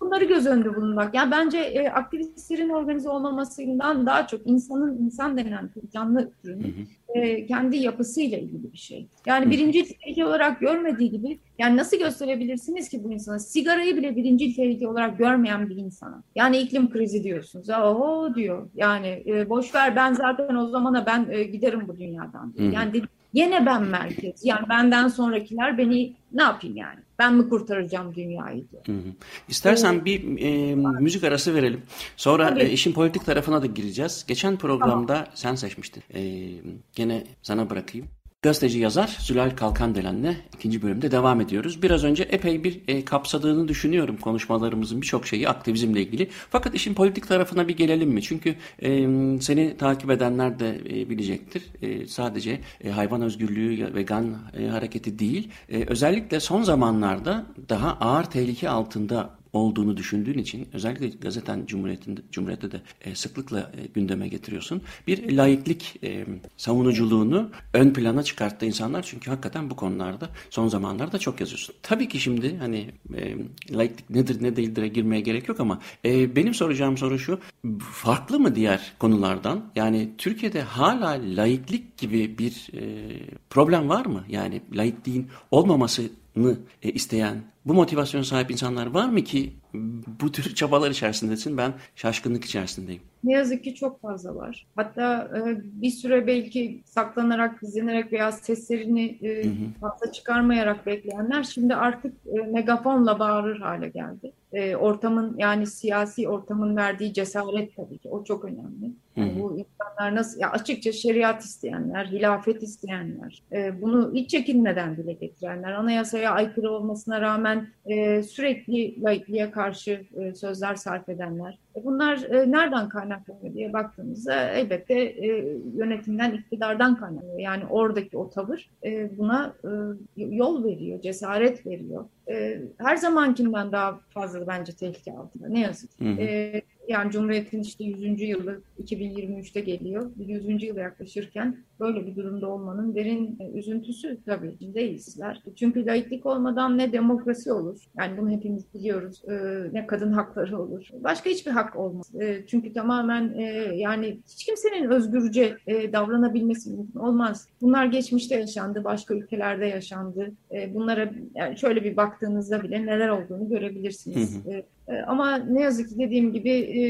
bunları göz önünde bulunmak. Yani bence e, aktivistlerin organize olmamasından daha çok insanın, insan denen canlı türünün e, kendi yapısıyla ilgili bir şey. Yani birincil tehlike olarak görmediği gibi, yani nasıl gösterebilirsiniz ki bu insana? Sigarayı bile birincil tehlike olarak görmeyen bir insana. Yani iklim krizi diyorsunuz. Oho diyor. Yani e, boş ver, ben zaten o zamana ben e, giderim bu dünyadan. Diyor. Yani dediğim, yine ben merkez. Yani benden sonrakiler beni ne yapayım yani? Ben mi kurtaracağım dünyayı diye. Hı hı. İstersen ee, bir e, müzik arası verelim. Sonra e, işin politik tarafına da gireceğiz. Geçen programda tamam. Sen seçmiştin. E, gene sana bırakayım. Gazeteci yazar Zülal Kalkandelen'le ikinci bölümde devam ediyoruz. Biraz önce epey bir e, kapsadığını düşünüyorum konuşmalarımızın birçok şeyi aktivizmle ilgili. Fakat işin politik tarafına bir gelelim mi? Çünkü e, seni takip edenler de e, bilecektir. E, sadece e, hayvan özgürlüğü, vegan e, hareketi değil. E, özellikle son zamanlarda daha ağır tehlike altında olduğunu düşündüğün için, özellikle gazeten Cumhuriyet'te de e, sıklıkla e, gündeme getiriyorsun. Bir laiklik e, savunuculuğunu ön plana çıkarttı insanlar. Çünkü hakikaten bu konularda son zamanlarda çok yazıyorsun. Tabii ki şimdi hani e, laiklik nedir ne değildir'e girmeye gerek yok ama e, benim soracağım soru şu. Farklı mı diğer konulardan? Yani Türkiye'de hala laiklik gibi bir e, problem var mı? Yani laikliğin olmamasını e, isteyen, bu motivasyon sahibi insanlar var mı ki bu tür çabalar içerisindesin? Ben şaşkınlık içerisindeyim. Ne yazık ki çok fazla var. Hatta bir süre belki saklanarak, gizlenerek veya seslerini fazla çıkarmayarak bekleyenler şimdi artık megafonla bağırır hale geldi. Ortamın, yani siyasi ortamın verdiği cesaret tabii ki. O çok önemli. Yani bu insanlar nasıl, ya açıkça şeriat isteyenler, hilafet isteyenler, bunu hiç çekinmeden dile getirenler, anayasaya aykırı olmasına rağmen E, sürekli laikliğe karşı e, sözler sarf edenler. E, bunlar e, nereden kaynaklanıyor diye baktığımızda elbette e, yönetimden, iktidardan kaynaklanıyor. Yani oradaki o tavır e, buna e, yol veriyor, cesaret veriyor. E, her zamankinden daha fazla bence tehlike altında. Ne yazık ki. E, yani Cumhuriyet'in işte yüzüncü yılı iki bin yirmi üçte geliyor. yüzüncü yıla yaklaşırken böyle bir durumda olmanın derin üzüntüsü tabii içinde hisler. Çünkü laiklik olmadan ne demokrasi olur, yani bunu hepimiz biliyoruz, ne kadın hakları olur. Başka hiçbir hak olmaz. Çünkü tamamen yani hiç kimsenin özgürce davranabilmesi mümkün olmaz. Bunlar geçmişte yaşandı, başka ülkelerde yaşandı. Bunlara yani şöyle bir baktığınızda bile neler olduğunu görebilirsiniz. Hı hı. Ama ne yazık ki dediğim gibi e,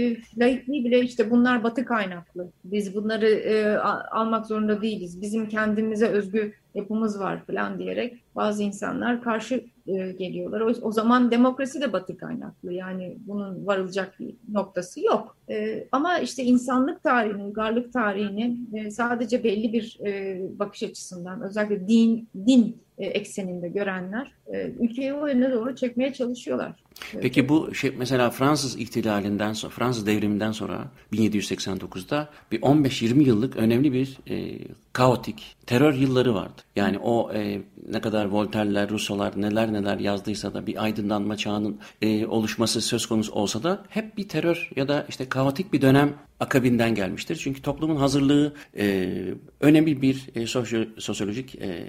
laikliği bile işte bunlar batı kaynaklı. Biz bunları e, almak zorunda değiliz. Bizim kendimize özgü yapımız var falan diyerek bazı insanlar karşı e, geliyorlar. O, o zaman demokrasi de batı kaynaklı. Yani bunun varılacak bir noktası yok. E, ama işte insanlık tarihini, uygarlık tarihini e, sadece belli bir e, bakış açısından, özellikle din, din e, ekseninde görenler e, ülkeyi o yöne doğru çekmeye çalışıyorlar. Peki bu şey mesela Fransız ihtilalinden sonra, Fransız devriminden sonra bin yedi yüz seksen dokuzda bir on beş yirmi yıllık önemli bir e, kaotik terör yılları vardı. Yani o e, ne kadar Voltaire'ler, Rousseau'lar neler neler yazdıysa da bir aydınlanma çağının e, oluşması söz konusu olsa da hep bir terör ya da işte kaotik bir dönem akabinden gelmiştir. Çünkü toplumun hazırlığı e, önemli bir e, sosyo- sosyolojik e,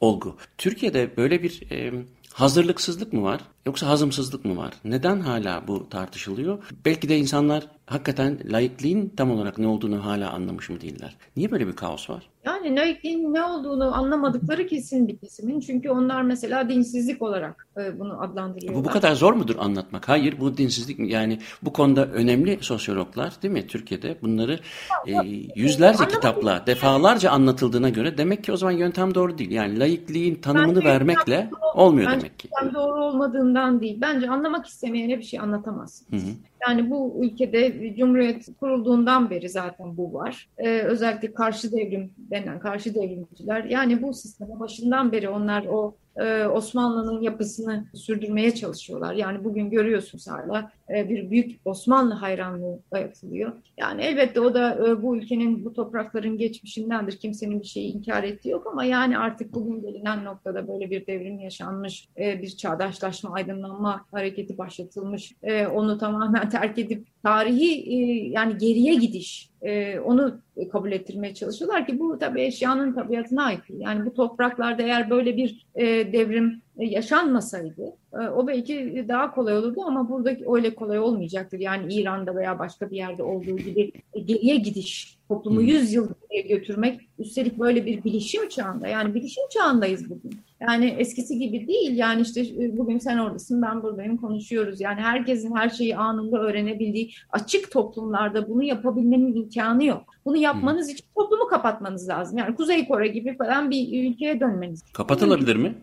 olgu. Türkiye'de böyle bir e, hazırlıksızlık mı var yoksa hazımsızlık mı var? Neden hala bu tartışılıyor? Belki de insanlar hakikaten laikliğin tam olarak ne olduğunu hala anlamış mı değiller? Niye böyle bir kaos var? Yani laikliğin ne olduğunu anlamadıkları kesin bir kesimin. Çünkü onlar mesela dinsizlik olarak bunu adlandırıyorlar. Bu bu kadar zor mudur anlatmak? Hayır, bu dinsizlik mi? Yani bu konuda önemli sosyologlar değil mi Türkiye'de? Bunları e, yüzlerce anlamadım. Kitapla defalarca anlatıldığına göre demek ki o zaman yöntem doğru değil. Yani laikliğin tanımını bence vermekle olmuyor bence demek ki. Yöntem doğru olmadığından değil. Bence anlamak istemeyene bir şey anlatamazsınız. Hı hı. Yani bu ülkede Cumhuriyet kurulduğundan beri zaten bu var. Ee, özellikle karşı devrim denen karşı devrimciler. Yani bu sisteme başından beri onlar o e, Osmanlı'nın yapısını sürdürmeye çalışıyorlar. Yani bugün görüyorsunuz hala e, bir büyük Osmanlı hayranlığı dayatılıyor. Yani elbette o da e, bu ülkenin, bu toprakların geçmişindendir. Kimsenin bir şeyi inkar ettiği yok ama yani artık bugün gelinen noktada böyle bir devrim yaşanmış, e, bir çağdaşlaşma, aydınlanma hareketi başlatılmış. E, onu tamamen terk edip tarihi e, yani geriye gidiş e, onu kabul ettirmeye çalışıyorlar ki bu tabii eşyanın tabiatına aykırı. Yani bu topraklarda eğer böyle bir e, devrim e, yaşanmasaydı e, o belki daha kolay olurdu ama buradaki öyle kolay olmayacaktır. Yani İran'da veya başka bir yerde olduğu gibi e, geriye gidiş, toplumu yüz yıl geriye götürmek, üstelik böyle bir bilişim çağında, yani bilişim çağındayız bugün. Yani eskisi gibi değil, yani işte bugün sen oradasın, ben buradayım, konuşuyoruz. Yani herkesin her şeyi anında öğrenebildiği açık toplumlarda bunu yapabilmenin imkanı yok. Bunu yapmanız için toplumu kapatmanız lazım. Yani Kuzey Kore gibi falan bir ülkeye dönmeniz. Kapatılabilir mi?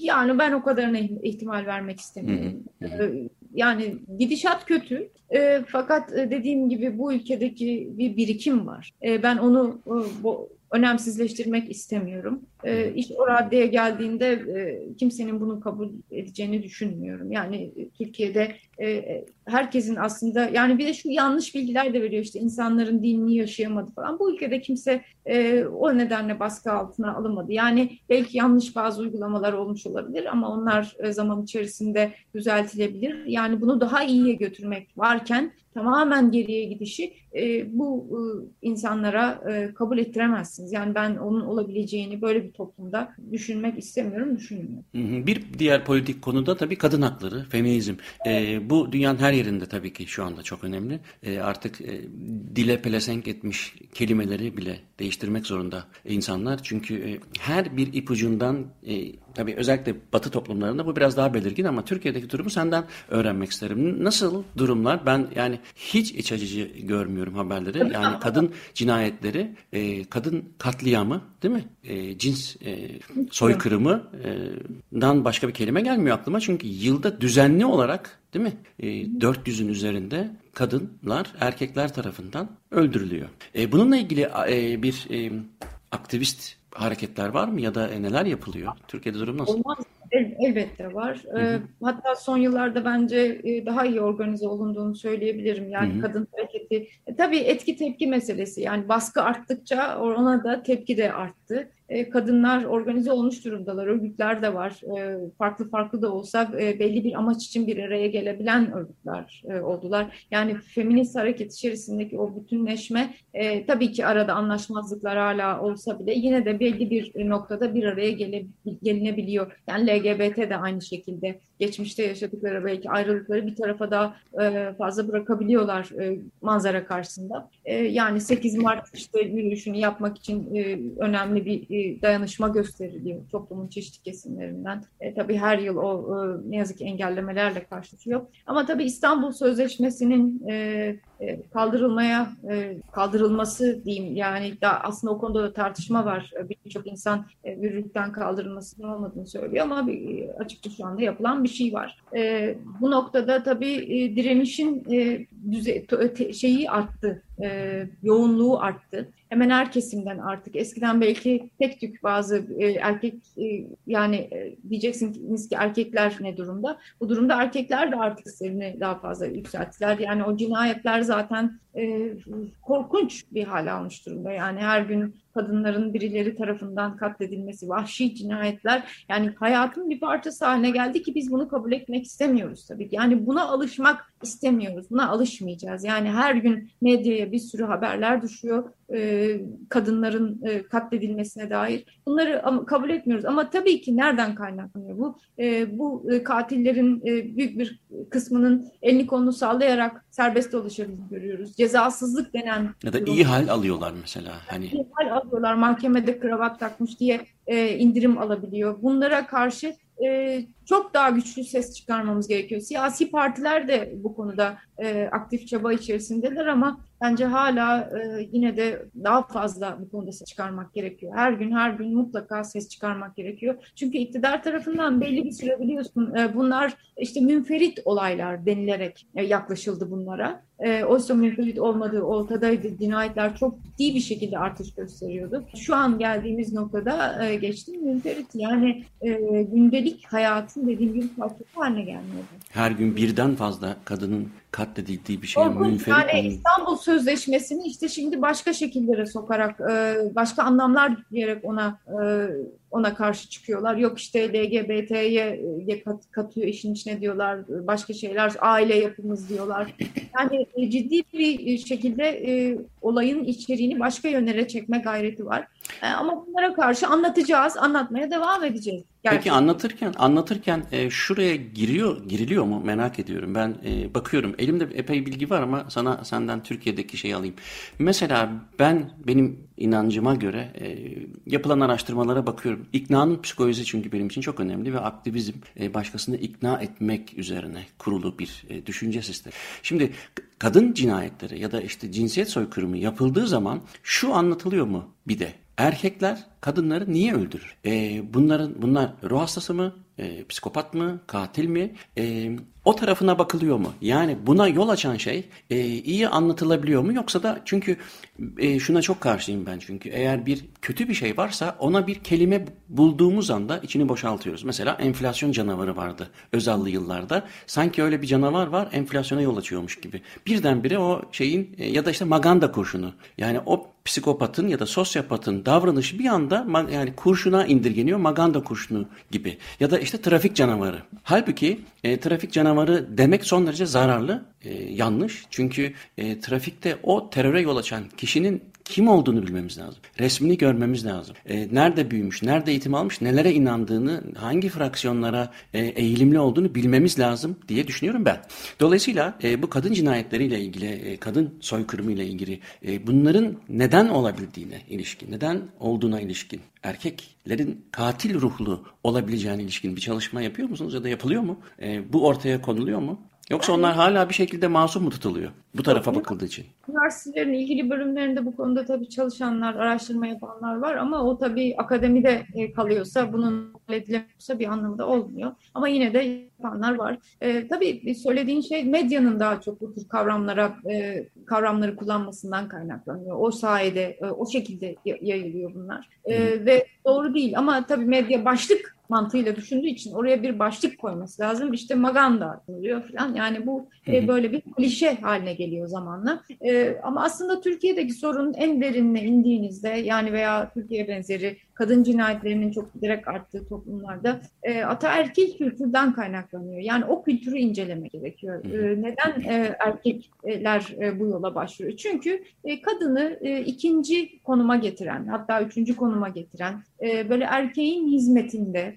Yani ben o kadarına ihtimal vermek istemiyorum. Yani gidişat kötü. E, fakat dediğim gibi bu ülkedeki bir birikim var. E, ben onu e, bo, önemsizleştirmek istemiyorum. E, iş o raddeye geldiğinde e, kimsenin bunu kabul edeceğini düşünmüyorum. Yani Türkiye'de e, herkesin aslında, yani bir de şu yanlış bilgiler de veriyor, işte insanların dinini yaşayamadı falan. Bu ülkede kimse e, o nedenle baskı altına alınmadı. Yani belki yanlış bazı uygulamalar olmuş olabilir ama onlar e, zaman içerisinde düzeltilebilir. Yani bunu daha iyiye götürmek var. Tamamen geriye gidişi e, bu e, insanlara e, kabul ettiremezsiniz. Yani ben onun olabileceğini böyle bir toplumda düşünmek istemiyorum, düşünmüyorum. Bir diğer politik konuda tabii kadın hakları, feminizm. Evet. E, bu dünyanın her yerinde tabii ki şu anda çok önemli. E, artık e, dile pelesenk etmiş kelimeleri bile değiştirmek zorunda insanlar. Çünkü e, her bir ipucundan e, tabii özellikle Batı toplumlarında bu biraz daha belirgin ama Türkiye'deki durumu senden öğrenmek isterim. Nasıl durumlar? Ben yani hiç iç acıcı görmüyorum haberleri. Yani kadın cinayetleri, e, kadın katliamı, değil mi? E, cins e, soykırımından başka bir kelime gelmiyor aklıma. Çünkü yılda düzenli olarak, değil mi? E, dört yüzün üzerinde kadınlar erkekler tarafından öldürülüyor. E, bununla ilgili e, bir e, aktivist hareketler var mı ya da neler yapılıyor? Türkiye'de durum nasıl? Olmaz. Elbette var. Hı hı. Hatta son yıllarda bence daha iyi organize olunduğunu söyleyebilirim. Yani hı hı. kadın hareketi. Tabii etki tepki meselesi. Yani baskı arttıkça ona da tepki de arttı. Kadınlar organize olmuş durumdalar. Örgütler de var. Farklı farklı da olsa belli bir amaç için bir araya gelebilen örgütler oldular. Yani feminist hareket içerisindeki o bütünleşme, tabii ki arada anlaşmazlıklar hala olsa bile yine de belli bir noktada bir araya gele, gelinebiliyor. Yani L G B T de aynı şekilde geçmişte yaşadıkları belki ayrılıkları bir tarafa daha fazla bırakabiliyorlar manzara karşısında. Yani sekiz Mart işte yürüyüşünü yapmak için önemli bir dayanışma gösteriliyor toplumun çeşitli kesimlerinden. E, tabii her yıl o e, ne yazık ki engellemelerle karşılaşıyor. Ama tabii İstanbul Sözleşmesi'nin e, e, kaldırılmaya e, kaldırılması diyeyim. Yani daha aslında o konuda da tartışma var. Birçok insan e, yürürlükten kaldırılmasının olmadığını söylüyor ama bir, açıkça şu anda yapılan bir şey var. E, bu noktada tabii e, direnişin e, düze- t- şeyi arttı. E, yoğunluğu arttı. Hemen her kesimden artık. Eskiden belki tek tük bazı e, erkek e, yani e, diyeceksiniz ki erkekler ne durumda? Bu durumda erkekler de artık sesini daha fazla yükselttiler. Yani o cinayetler zaten e, korkunç bir hale almış durumda. Yani her gün kadınların birileri tarafından katledilmesi, vahşi cinayetler, yani hayatın bir parçası haline geldi ki biz bunu kabul etmek istemiyoruz tabii ki. Yani buna alışmak istemiyoruz, buna alışmayacağız. Yani her gün medyaya bir sürü haberler düşüyor kadınların katledilmesine dair. Bunları kabul etmiyoruz ama tabii ki nereden kaynaklanıyor bu? Bu katillerin büyük bir kısmının elini kolunu sallayarak serbest dolaşabildiğini görüyoruz. Cezasızlık denen ya da durum. İyi hal alıyorlar mesela. Hani... İyi hal alıyorlar. Mahkemede kravat takmış diye indirim alabiliyor. Bunlara karşı Ee, çok daha güçlü ses çıkarmamız gerekiyor. Siyasi partiler de bu konuda e, aktif çaba içerisindeler ama bence hala e, yine de daha fazla bu konuda ses çıkarmak gerekiyor. Her gün her gün mutlaka ses çıkarmak gerekiyor. Çünkü iktidar tarafından belli bir süre biliyorsun e, bunlar işte münferit olaylar denilerek e, yaklaşıldı bunlara. E, oysa münferit olmadığı ortadaydı. Cinayetler çok ciddi bir şekilde artış gösteriyordu. Şu an geldiğimiz noktada e, geçtim münferit. Yani e, gündelik hayatın dediğim gibi farklı haline gelmedi. Her gün birden fazla kadının katledildiği bir şey münferit. Yani İstanbul sözleşmesini işte şimdi başka şekillere sokarak, başka anlamlar yükleyerek ona ona karşı çıkıyorlar. Yok işte L G B T'ye katıyor işin içine diyorlar, başka şeyler, aile yapımız diyorlar. Yani ciddi bir şekilde olayın içeriğini başka yönlere çekme gayreti var. Ama bunlara karşı anlatacağız, anlatmaya devam edeceğiz. Gerçekten. Peki anlatırken anlatırken e, şuraya giriyor giriliyor mu merak ediyorum. Ben e, bakıyorum. Elimde epey bilgi var ama sana senden Türkiye'deki şeyi alayım. Mesela ben benim inancıma göre e, yapılan araştırmalara bakıyorum. İknanın psikolojisi çünkü benim için çok önemli ve aktivizm e, başkasını ikna etmek üzerine kurulu bir e, düşünce sistemi. Şimdi kadın cinayetleri ya da işte cinsiyet soykırımı yapıldığı zaman şu anlatılıyor mu bir de? Erkekler kadınları niye öldürür? E, bunların bunlar ruh hastası mı? E, psikopat mı? Katil mi? E, o tarafına bakılıyor mu? Yani buna yol açan şey e, iyi anlatılabiliyor mu? Yoksa da çünkü e, şuna çok karşıyım ben çünkü. Eğer bir kötü bir şey varsa ona bir kelime bulduğumuz anda içini boşaltıyoruz. Mesela enflasyon canavarı vardı Özallı yıllarda. Sanki öyle bir canavar var enflasyona yol açıyormuş gibi. Birdenbire o şeyin e, ya da işte maganda kurşunu. Yani o psikopatın ya da sosyopatın davranışı bir anda yani kurşuna indirgeniyor, maganda kurşunu gibi. Ya da işte trafik canavarı. Halbuki e, trafik canavarı demek son derece zararlı, e, yanlış. Çünkü e, trafikte o teröre yol açan kişinin kim olduğunu bilmemiz lazım. Resmini görmemiz lazım. E, nerede büyümüş, nerede eğitim almış, nelere inandığını, hangi fraksiyonlara e, eğilimli olduğunu bilmemiz lazım diye düşünüyorum ben. Dolayısıyla e, bu kadın cinayetleriyle ilgili, e, kadın soykırımıyla ilgili e, bunların neden olabildiğine ilişkin, neden olduğuna ilişkin, erkeklerin katil ruhlu olabileceğine ilişkin bir çalışma yapıyor musunuz ya da yapılıyor mu? E, bu ortaya konuluyor mu? Yoksa onlar hala bir şekilde masum mu tutuluyor bu tarafa bakıldığı için? Üniversitelerin ilgili bölümlerinde bu konuda tabii çalışanlar, araştırma yapanlar var ama o tabii akademide kalıyorsa, bunun halledilemiyorsa bir anlamda olmuyor. Ama yine de yapanlar var. E, tabii söylediğin şey medyanın daha çok bu tür kavramlara, e, kavramları kullanmasından kaynaklanıyor. O sayede, e, o şekilde yayılıyor bunlar. E, ve doğru değil ama tabii medya başlık mantığıyla düşündüğü için oraya bir başlık koyması lazım. İşte maganda oluyor falan. Yani bu e, böyle bir klişe haline geliyor zamanla. E, ama aslında Türkiye'deki sorunun en derinine indiğinizde yani veya Türkiye benzeri kadın cinayetlerinin çok giderek arttığı toplumlarda e, ataerkil kültürden kaynaklanıyor. Yani o kültürü incelemek gerekiyor. E, neden e, erkekler e, bu yola başvuruyor? Çünkü e, kadını e, ikinci konuma getiren, hatta üçüncü konuma getiren, e, böyle erkeğin hizmetinde,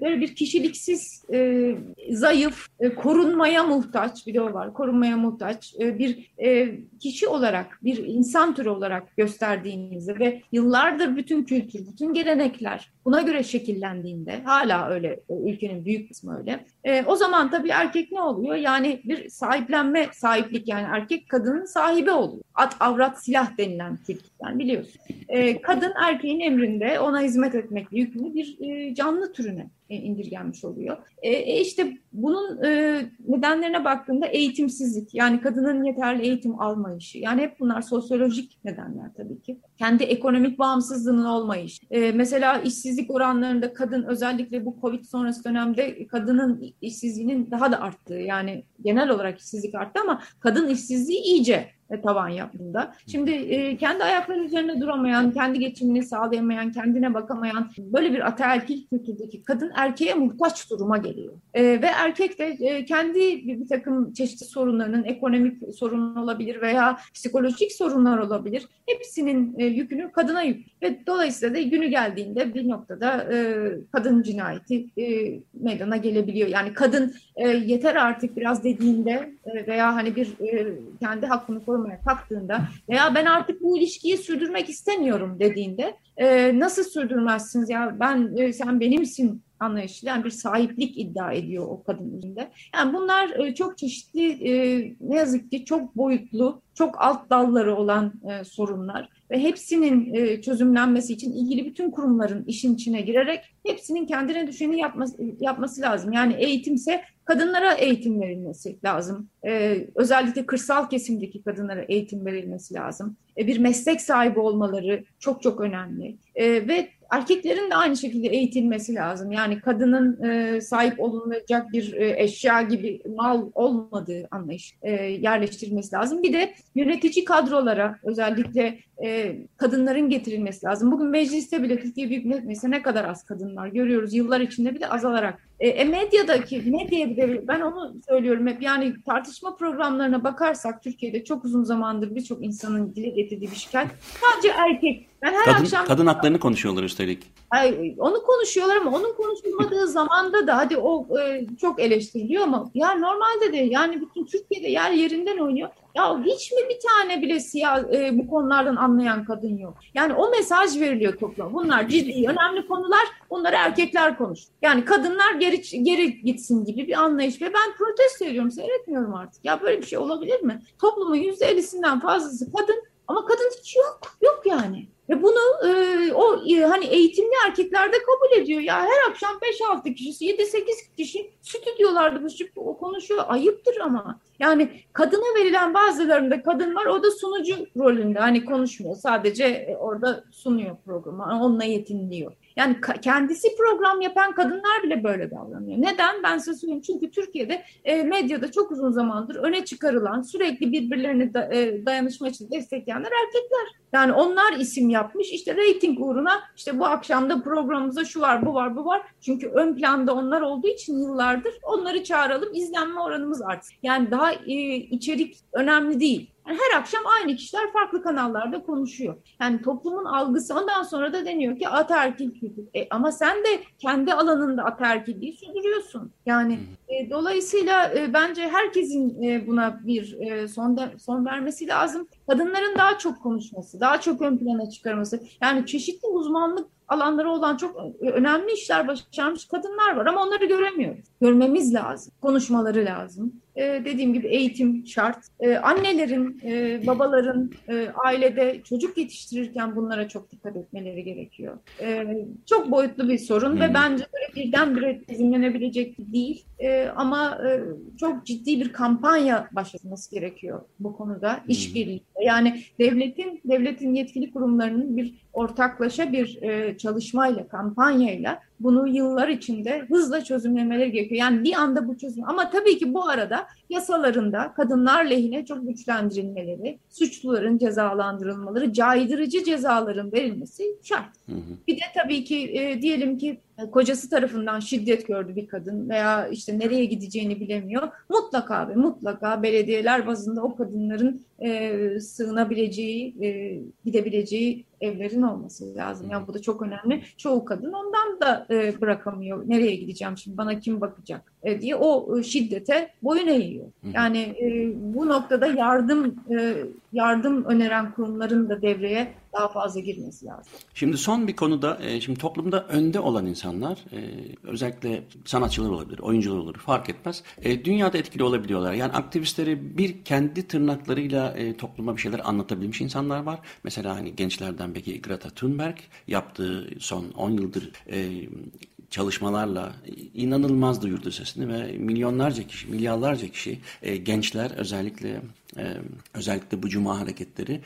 böyle bir kişiliksiz, e, zayıf, e, korunmaya muhtaç, bir de o var, korunmaya muhtaç e, bir e, kişi olarak, bir insan türü olarak gösterdiğinizde ve yıllardır bütün kültür, bütün gelenekler buna göre şekillendiğinde, hala öyle, ülkenin büyük kısmı öyle, e, o zaman tabii erkek ne oluyor? Yani bir sahiplenme, sahiplik, yani erkek kadının sahibi oluyor. At, avrat, silah denilen Türk'ten biliyorsun. E, kadın erkeğin emrinde, ona hizmet etmek yükümlü bir e, canlı türüne indirgenmiş oluyor. E, işte bunun e, nedenlerine baktığımda eğitimsizlik, yani kadının yeterli eğitim almayışı, yani hep bunlar sosyolojik nedenler tabii ki. Kendi ekonomik bağımsızlığının olmayışı. E, mesela işsizlik oranlarında kadın, özellikle bu Covid sonrası dönemde kadının işsizliğinin daha da arttığı, yani genel olarak işsizlik arttı ama kadın işsizliği iyice tavan yaptığında. Şimdi e, kendi ayakları üzerine duramayan, kendi geçimini sağlayamayan, kendine bakamayan, böyle bir ataerkil kültürdeki kadın erkeğe muhtaç duruma geliyor. E, ve erkek de e, kendi bir takım çeşitli sorunlarının, ekonomik sorun olabilir veya psikolojik sorunlar olabilir, hepsinin e, yükünü kadına yüklüyor. Ve dolayısıyla da günü geldiğinde bir noktada e, kadın cinayeti e, meydana gelebiliyor. Yani kadın e, yeter artık biraz dediğinde e, veya hani bir e, kendi hakkını korumak taktığında veya ben artık bu ilişkiyi sürdürmek istemiyorum dediğinde e, nasıl sürdürmezsiniz ya, ben e, sen benimsin anlayışıyla yani bir sahiplik iddia ediyor o kadın üzerinde. Yani bunlar e, çok çeşitli, e, ne yazık ki çok boyutlu, çok alt dalları olan e, sorunlar ve hepsinin e, çözümlenmesi için ilgili bütün kurumların işin içine girerek hepsinin kendine düşeni yapması, yapması lazım. Yani eğitimse kadınlara eğitim verilmesi lazım. E, özellikle kırsal kesimdeki kadınlara eğitim verilmesi lazım. E, bir meslek sahibi olmaları çok çok önemli. E, ve erkeklerin de aynı şekilde eğitilmesi lazım. Yani kadının e, sahip olunacak bir e, eşya gibi mal olmadığı anlayış e, yerleştirilmesi lazım. Bir de yönetici kadrolara özellikle e, kadınların getirilmesi lazım. Bugün mecliste bile, Türkiye Büyük Millet Meclisi'nde ne kadar az kadın var görüyoruz. Yıllar içinde bir de azalarak. E, medyadaki medyaya bile, ben onu söylüyorum hep, yani tartışma programlarına bakarsak Türkiye'de çok uzun zamandır birçok insanın dile getirdiği bir şikayet. Sadece erkek. Ben her kadın, akşam kadın haklarını konuşuyorlar üstelik. Ay, onu konuşuyorlar ama onun konuşulmadığı zamanda da hadi o e, çok eleştiriliyor ama ya normalde de yani bütün Türkiye'de yer yerinden oynuyor. Ya hiç mi bir tane bile siyah e, bu konulardan anlayan kadın yok? Yani o mesaj veriliyor topluma. Bunlar ciddi, önemli konular. Bunları erkekler konuşuyor. Yani kadınlar geri geri gitsin gibi bir anlayış ve ben protesto ediyorum, seyretmiyorum artık. Ya böyle bir şey olabilir mi? Toplumun yüzde ellisinden fazlası kadın ama kadın hiç yok. Yok yani. Ve bunu e, o e, hani eğitimli erkekler de kabul ediyor. Ya her akşam beş altı kişi, yedi sekiz kişi stüdyolarda bu konuşuyor. Ayıptır ama. Yani kadına verilen bazılarında kadın var, o da sunucu rolünde. Hani konuşmuyor, sadece orada sunuyor programı. Onunla yetiniliyor. Yani kendisi program yapan kadınlar bile böyle davranıyor. Neden? Ben size söyleyeyim. Çünkü Türkiye'de e, medyada çok uzun zamandır öne çıkarılan, sürekli birbirlerine da, e, dayanışma için destekleyenler erkekler. Yani onlar isim yapmış. İşte reyting uğruna işte bu akşamda programımıza şu var, bu var, bu var. Çünkü ön planda onlar olduğu için yıllardır onları çağıralım, izlenme oranımız artsın. Yani daha e, içerik önemli değil. Her akşam aynı kişiler farklı kanallarda konuşuyor. Yani toplumun algısı, ondan sonra da deniyor ki ataerkil kültür. E, ama sen de kendi alanında ataerkilliği sürdürüyorsun. Yani e, dolayısıyla e, bence herkesin e, buna bir e, son, da, son vermesi lazım. Kadınların daha çok konuşması, daha çok ön plana çıkarması. Yani çeşitli uzmanlık alanları olan çok önemli işler başarmış kadınlar var ama onları göremiyoruz. Görmemiz lazım, konuşmaları lazım. Ee, dediğim gibi eğitim şart. Ee, annelerin, e, babaların e, ailede çocuk yetiştirirken bunlara çok dikkat etmeleri gerekiyor. Ee, çok boyutlu bir sorun hmm. ve bence böyle birdenbire çözümlenebilecek değil. Ee, ama e, çok ciddi bir kampanya başlatılması gerekiyor bu konuda. Hmm. İşbirliği. Yani devletin, devletin yetkili kurumlarının bir ortaklaşa bir e, çalışmayla, kampanyayla bunu yıllar içinde hızla çözümlemeleri gerekiyor. Yani bir anda bu çözüm. Ama tabii ki bu arada yasalarında kadınlar lehine çok güçlendirilmeleri, suçluların cezalandırılmaları, caydırıcı cezaların verilmesi şart. Hı hı. Bir de tabii ki e, diyelim ki kocası tarafından şiddet gördü bir kadın veya işte nereye gideceğini bilemiyor. Mutlaka ve mutlaka belediyeler bazında o kadınların e, sığınabileceği, e, gidebileceği evlerin olması lazım. Yani bu da çok önemli. Çoğu kadın ondan da e, bırakamıyor. Nereye gideceğim şimdi? Bana kim bakacak? E, diye o e, şiddete boyun eğiyor. Yani e, bu noktada yardım e, yardım öneren kurumların da devreye daha fazla girmesi lazım. Şimdi son bir konuda, şimdi toplumda önde olan insanlar, özellikle sanatçılar olabilir, oyuncular olur, fark etmez. Dünyada etkili olabiliyorlar. Yani aktivistleri bir kendi tırnaklarıyla topluma bir şeyler anlatabilmiş insanlar var. Mesela hani gençlerden belki Greta Thunberg yaptığı son on yıldır çalışmalarla inanılmaz duyurdu sesini ve milyonlarca kişi, milyarlarca kişi, gençler özellikle özellikle bu cuma hareketleri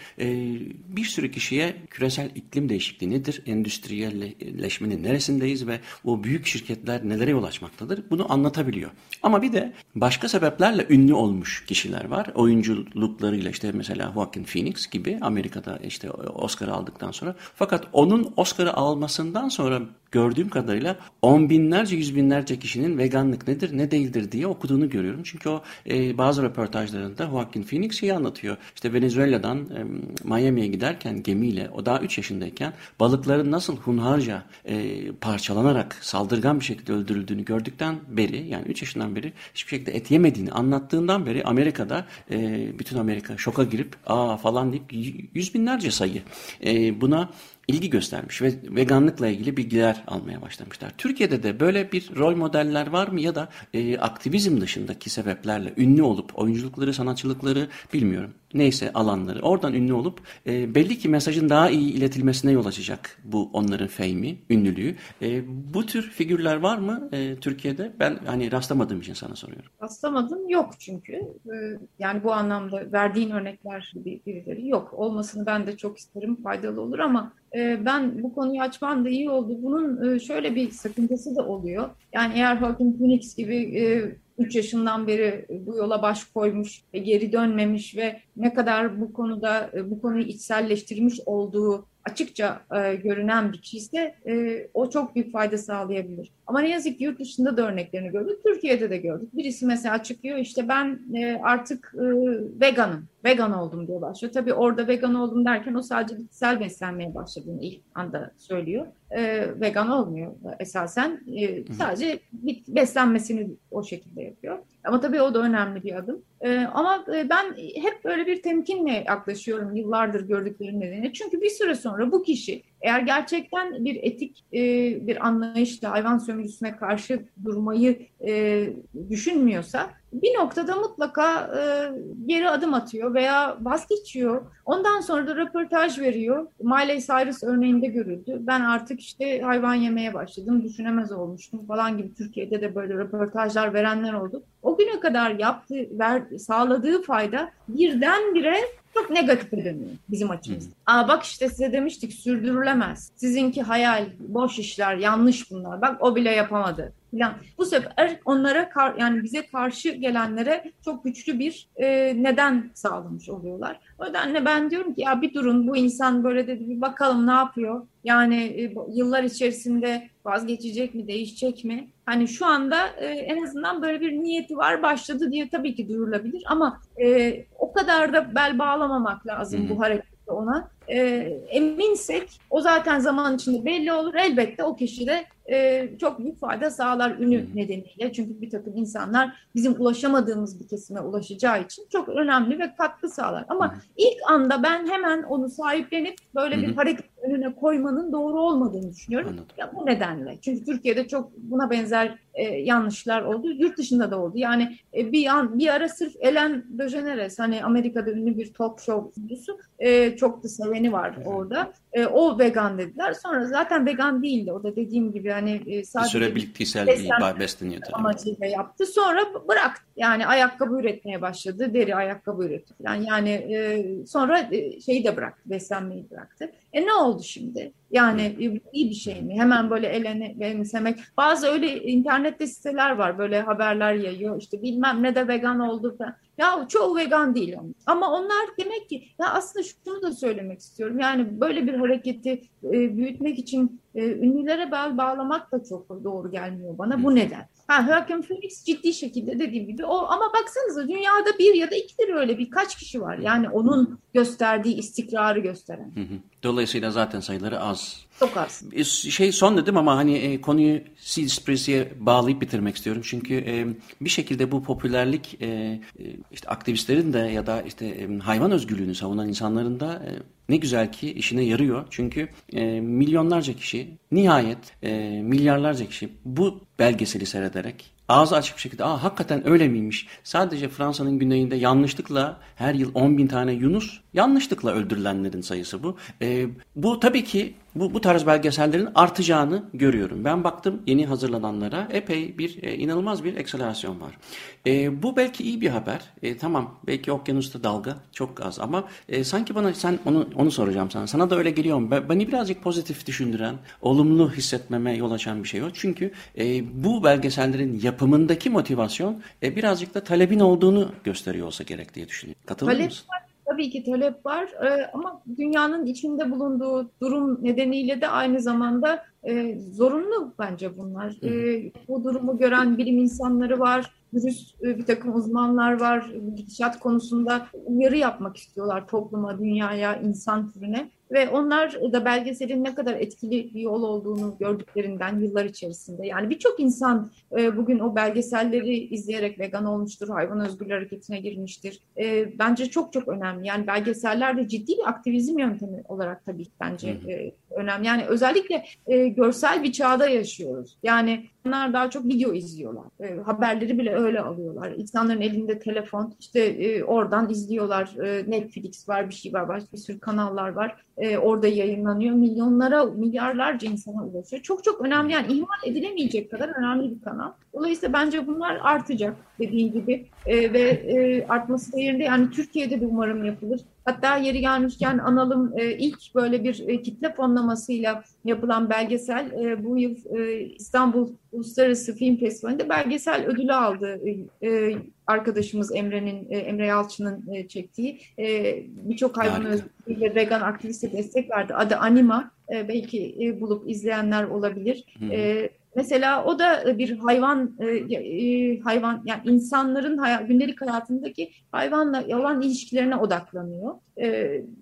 bir sürü kişiye küresel iklim değişikliği nedir, endüstriyelleşmenin neresindeyiz ve o büyük şirketler nelere yol açmaktadır bunu anlatabiliyor. Ama bir de başka sebeplerle ünlü olmuş kişiler var. Oyunculuklarıyla işte mesela Joaquin Phoenix gibi Amerika'da işte Oscar'ı aldıktan sonra, fakat onun Oscar'ı almasından sonra gördüğüm kadarıyla on binlerce, yüz binlerce kişinin veganlık nedir, ne değildir diye okuduğunu görüyorum. Çünkü o e, bazı röportajlarında Joaquin Phoenix şeyi anlatıyor. İşte Venezuela'dan e, Miami'ye giderken gemiyle, o daha üç yaşındayken balıkların nasıl hunharca e, parçalanarak saldırgan bir şekilde öldürüldüğünü gördükten beri, yani üç yaşından beri hiçbir şekilde et yemediğini anlattığından beri Amerika'da e, bütün Amerika şoka girip aa falan deyip yüz binlerce sayı e, buna ilgi göstermiş ve veganlıkla ilgili bilgiler almaya başlamışlar. Türkiye'de de böyle bir rol modeller var mı ya da e, aktivizm dışındaki sebeplerle ünlü olup oyunculukları, sanatçılıkları bilmiyorum. neyse alanları. Oradan ünlü olup e, belli ki mesajın daha iyi iletilmesine yol açacak bu onların fehmi, ünlülüğü. E, bu tür figürler var mı e, Türkiye'de? Ben hani rastlamadığım için sana soruyorum. Rastlamadım, yok çünkü. E, yani bu anlamda verdiğin örnekler birileri yok. Olmasını ben de çok isterim, faydalı olur ama e, ben bu konuyu açmam da iyi oldu. Bunun e, şöyle bir sakıncası da oluyor. Yani eğer Joaquin Phoenix gibi e, üç yaşından beri bu yola baş koymuş ve geri dönmemiş ve ne kadar bu konuda bu konuyu içselleştirmiş olduğu açıkça e, görünen bir kişiyse e, o çok büyük fayda sağlayabilir. Ama ne yazık ki yurt dışında da örneklerini gördük, Türkiye'de de gördük. Birisi mesela çıkıyor işte ben e, artık e, veganım, vegan oldum diye başlıyor. Tabii orada vegan oldum derken o sadece bitkisel beslenmeye başladığını ilk anda söylüyor. E, vegan olmuyor esasen, e, sadece bit, beslenmesini o şekilde yapıyor. Ama tabii o da önemli bir adım. Ee, ama ben hep böyle bir temkinle yaklaşıyorum yıllardır gördüklerim nedeniyle. Çünkü bir süre sonra bu kişi eğer gerçekten bir etik e, bir anlayışla hayvan sömürüsüne karşı durmayı e, düşünmüyorsa bir noktada mutlaka e, geri adım atıyor veya vazgeçiyor. Ondan sonra da röportaj veriyor. Miley Cyrus örneğinde görüldü. Ben artık işte hayvan yemeye başladım, düşünemez olmuştum falan gibi Türkiye'de de böyle röportajlar verenler oldu. O güne kadar yaptığı, ver, sağladığı fayda birdenbire çok negatif dönüyor bizim açımızda. Aa bak işte size demiştik sürdürülemez. Sizinki hayal, boş işler, yanlış bunlar. Bak o bile yapamadı. Falan. Bu sefer onlara kar, yani bize karşı gelenlere çok güçlü bir e, neden sağlamış oluyorlar. O nedenle ben diyorum ki ya bir durun bu insan böyle dedi bir bakalım ne yapıyor. Yani e, yıllar içerisinde vazgeçecek mi, değişecek mi? Hani şu anda e, en azından böyle bir niyeti var başladı diye tabii ki duyurulabilir ama e, o kadar da bel bağlamamak lazım hmm. bu harekette ona. E, eminsek o zaten zaman içinde belli olur. Elbette o kişi de e, çok büyük fayda sağlar ünü hmm. nedeniyle. Çünkü bir takım insanlar bizim ulaşamadığımız bir kesime ulaşacağı için çok önemli ve katkı sağlar. Ama hmm. ilk anda ben hemen onu sahiplenip böyle hmm. bir hareket önüne koymanın doğru olmadığını düşünüyorum. Ya, bu nedenle. Çünkü Türkiye'de çok buna benzer e, yanlışlar oldu. Yurt dışında da oldu. Yani e, bir an, bir ara sırf Ellen DeGeneres, hani Amerika'da ünlü bir talk show sunucusu, e, çok da seveni var evet. orada. E, o vegan dediler. Sonra zaten vegan değildi. O da dediğim gibi hani e, sadece bir süre bitkisel besleniyordu. Amacıyla yaptı. Sonra bıraktı. Yani ayakkabı üretmeye başladı. Deri ayakkabı üretti falan. Yani e, sonra e, şeyi de bıraktı. Beslenmeyi bıraktı. E ne oldu? oldu şimdi. Yani iyi bir şey mi? Hemen böyle elene benimsemek. Bazı öyle internette siteler var. Böyle haberler yayıyor. İşte bilmem ne de vegan oldu falan. Ya çoğu vegan değil onlar. Ama onlar demek ki ya aslında şunu da söylemek istiyorum. Yani böyle bir hareketi e, büyütmek için e, ünlülere bel bağlamak da çok doğru gelmiyor bana. Bu neden? Ha, Joaquin Phoenix ciddi şekilde dediğim gibi o ama baksanıza dünyada bir ya da ikidir öyle birkaç kişi var. Yani onun gösterdiği istikrarı gösteren. Hı hı. Dolayısıyla zaten sayıları az. Çok az. Şey son dedim ama hani e, konuyu Seaspiracy'ye bağlayıp bitirmek istiyorum. Çünkü e, bir şekilde bu popülerlik e, işte aktivistlerin de ya da işte e, hayvan özgürlüğünü savunan insanların da e, ne güzel ki işine yarıyor. Çünkü e, milyonlarca kişi nihayet e, milyarlarca kişi bu belgeseli seyrederek ağzı açık bir şekilde aa hakikaten öyle miymiş? Sadece Fransa'nın güneyinde yanlışlıkla her yıl on bin tane yunus yanlışlıkla öldürülenlerin sayısı bu. E, bu tabii ki bu, bu tarz belgesellerin artacağını görüyorum. Ben baktım yeni hazırlananlara epey bir e, inanılmaz bir akselerasyon var. E, bu belki iyi bir haber. E, tamam belki okyanusta dalga çok az ama e, sanki bana sen onu onu soracağım sana. Sana da öyle geliyor mu? Beni birazcık pozitif düşündüren, olumlu hissetmeme yol açan bir şey o. Çünkü e, bu belgesellerin yapımındaki motivasyon e, birazcık da talebin olduğunu gösteriyor olsa gerek diye düşünüyorum. Katılır mısın? Tabii ki talep var ee, ama dünyanın içinde bulunduğu durum nedeniyle de aynı zamanda e, zorunlu bence bunlar. E, bu durumu gören bilim insanları var, dürüst e, bir takım uzmanlar var, gidişat konusunda uyarı yapmak istiyorlar topluma, dünyaya, insan türüne. Ve onlar da belgeselin ne kadar etkili bir yol olduğunu gördüklerinden yıllar içerisinde. Yani birçok insan bugün o belgeselleri izleyerek vegan olmuştur, hayvan özgürlüğü hareketine girmiştir. Bence çok çok önemli. Yani belgeseller de ciddi bir aktivizm yöntemi olarak tabii bence hı hı. önemli. Yani özellikle görsel bir çağda yaşıyoruz. Yani İnsanlar daha çok video izliyorlar. E, haberleri bile öyle alıyorlar. İnsanların elinde telefon, işte e, oradan izliyorlar. E, Netflix var, bir şey var, başka bir sürü kanallar var. E, orada yayınlanıyor. Milyonlara, milyarlarca insana ulaşıyor. Çok çok önemli, yani ihmal edilemeyecek kadar önemli bir kanal. Dolayısıyla bence bunlar artacak dediğim gibi e, ve e, artması da yerinde. Yani Türkiye'de de umarım yapılır. Hatta yeri gelmişken analım, e, ilk böyle bir e, kitle fonlamasıyla yapılan belgesel e, bu yıl e, İstanbul Uluslararası Film Festivali'nde belgesel ödülü aldı. E, arkadaşımız Emre'nin e, Emre Yalçın'ın e, çektiği e, birçok hayvan özgürlüğüyle vegan aktiviste destek verdi. Adı Anima, e, belki e, bulup izleyenler olabilir. Hmm. E, Mesela o da bir hayvan, hayvan yani insanların hayal, gündelik hayatındaki hayvanla olan ilişkilerine odaklanıyor.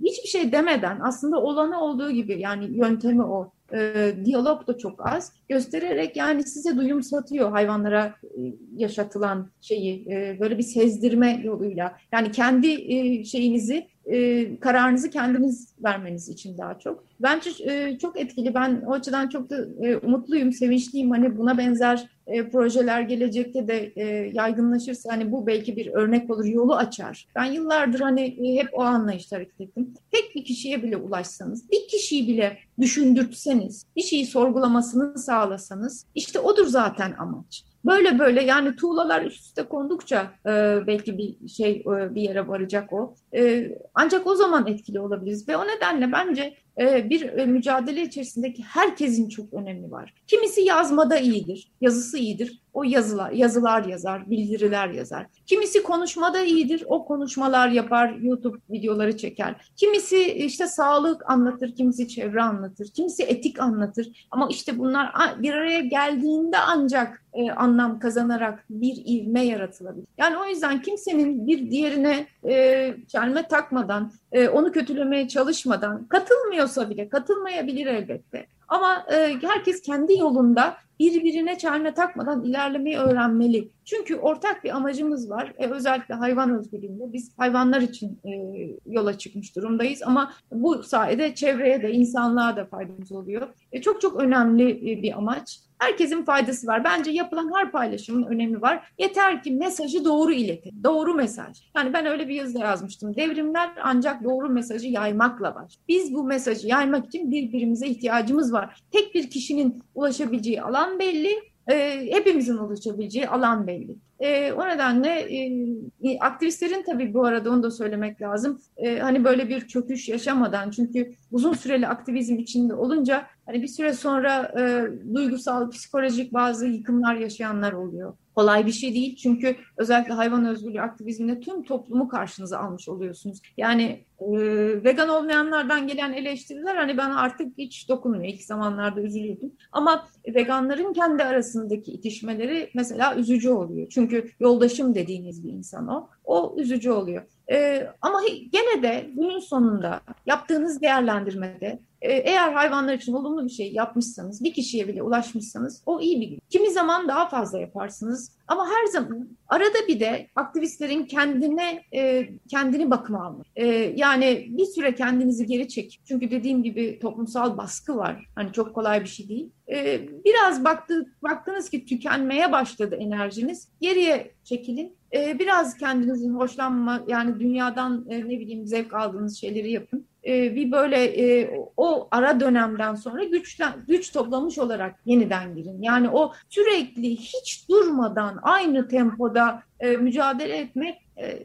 Hiçbir şey demeden aslında olana olduğu gibi, yani yöntemi o. E, diyalog da çok az göstererek, yani size duyum satıyor hayvanlara e, yaşatılan şeyi, e, böyle bir sezdirme yoluyla, yani kendi e, şeyinizi e, kararınızı kendiniz vermeniz için daha çok. Bence e, çok etkili, ben o açıdan çok da e, umutluyum, sevinçliyim, hani buna benzer e, projeler gelecekte de e, yaygınlaşırsa hani bu belki bir örnek olur, yolu açar. Ben yıllardır hani e, hep o anlayışla hareket ettim. Tek bir kişiye bile ulaşsanız, bir kişiyi bile düşündürtseniz, bir şeyi sorgulamasını sağlasanız, işte odur zaten amaç. Böyle böyle, yani tuğlalar üst üste kondukça e, belki bir şey e, bir yere varacak o. E, ancak o zaman etkili olabiliriz ve o nedenle bence e, bir e, mücadele içerisindeki herkesin çok önemi var. Kimisi yazmada iyidir, yazısı iyidir, o yazılar, yazılar yazar, bildiriler yazar. Kimisi konuşmada iyidir, o konuşmalar yapar, YouTube videoları çeker. Kimisi işte sağlık anlatır, kimisi çevre anlatır, kimisi etik anlatır. Ama işte bunlar bir araya geldiğinde ancak e, anlam kazanarak bir ivme yaratılabilir. Yani o yüzden kimsenin bir diğerine e, çelme takmadan, e, onu kötülemeye çalışmadan, katılmıyorsa bile katılmayabilir elbette. Ama e, herkes kendi yolunda birbirine çelme takmadan ilerlemeyi öğrenmeli. Çünkü ortak bir amacımız var. E, özellikle hayvan özgürlüğünde biz hayvanlar için e, yola çıkmış durumdayız. Ama bu sayede çevreye de, insanlığa da faydamız oluyor. E, çok çok önemli e, bir amaç. Herkesin faydası var. Bence yapılan her paylaşımın önemi var. Yeter ki mesajı doğru iletelim. Doğru mesaj. Yani ben öyle bir yazıda yazmıştım. Devrimler ancak doğru mesajı yaymakla var. Biz bu mesajı yaymak için birbirimize ihtiyacımız var. Tek bir kişinin ulaşabileceği alan belli. E, hepimizin ulaşabileceği alan belli. E, o nedenle e, aktivistlerin tabii bu arada onu da söylemek lazım. E, hani böyle bir çöküş yaşamadan, çünkü uzun süreli aktivizm içinde olunca hani bir süre sonra e, duygusal, psikolojik bazı yıkımlar yaşayanlar oluyor. Kolay bir şey değil, çünkü özellikle hayvan özgürlüğü aktivizminde tüm toplumu karşınıza almış oluyorsunuz. Yani e, vegan olmayanlardan gelen eleştiriler, hani ben artık hiç dokunmuyor. İlk zamanlarda üzülüyordum. Ama veganların kendi arasındaki itişmeleri mesela üzücü oluyor. Çünkü yoldaşım dediğiniz bir insan o. O üzücü oluyor. E, ama gene de günün sonunda yaptığınız değerlendirmede, eğer hayvanlar için olumlu bir şey yapmışsanız, bir kişiye bile ulaşmışsanız o iyi bir gün. Kimi zaman daha fazla yaparsınız ama her zaman arada bir de aktivistlerin kendine e, kendini bakıma almak. E, yani bir süre kendinizi geri çek. Çünkü dediğim gibi toplumsal baskı var. Hani çok kolay bir şey değil. E, biraz baktı, baktınız ki tükenmeye başladı enerjiniz. Geriye çekilin. E, biraz kendinizin hoşlanma, yani dünyadan e, ne bileyim zevk aldığınız şeyleri yapın. Bir böyle o ara dönemden sonra güçlen, güç toplamış olarak yeniden girin. Yani o sürekli hiç durmadan aynı tempoda mücadele etmek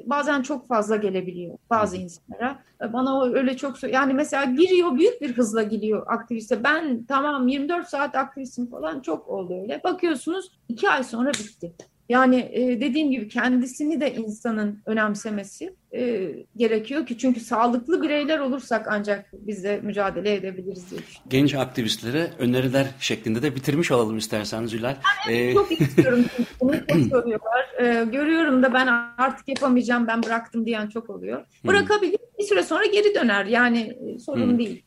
bazen çok fazla gelebiliyor bazı insanlara. Bana öyle çok, yani mesela giriyor, büyük bir hızla gidiyor aktiviste. Ben tamam yirmi dört saat aktivistim falan, çok oldu öyle. Bakıyorsunuz iki ay sonra bitti. Yani dediğim gibi kendisini de insanın önemsemesi e, gerekiyor ki, çünkü sağlıklı bireyler olursak ancak biz de mücadele edebiliriz diye. Genç aktivistlere öneriler şeklinde de bitirmiş olalım istersen Zülal. Yani ee... çok istiyorum. Bunu çok soruyorlar. Ee, görüyorum da ben artık yapamayacağım, ben bıraktım diyen çok oluyor. Bırakabilir. Bir süre sonra geri döner. Yani sorun hmm. değil.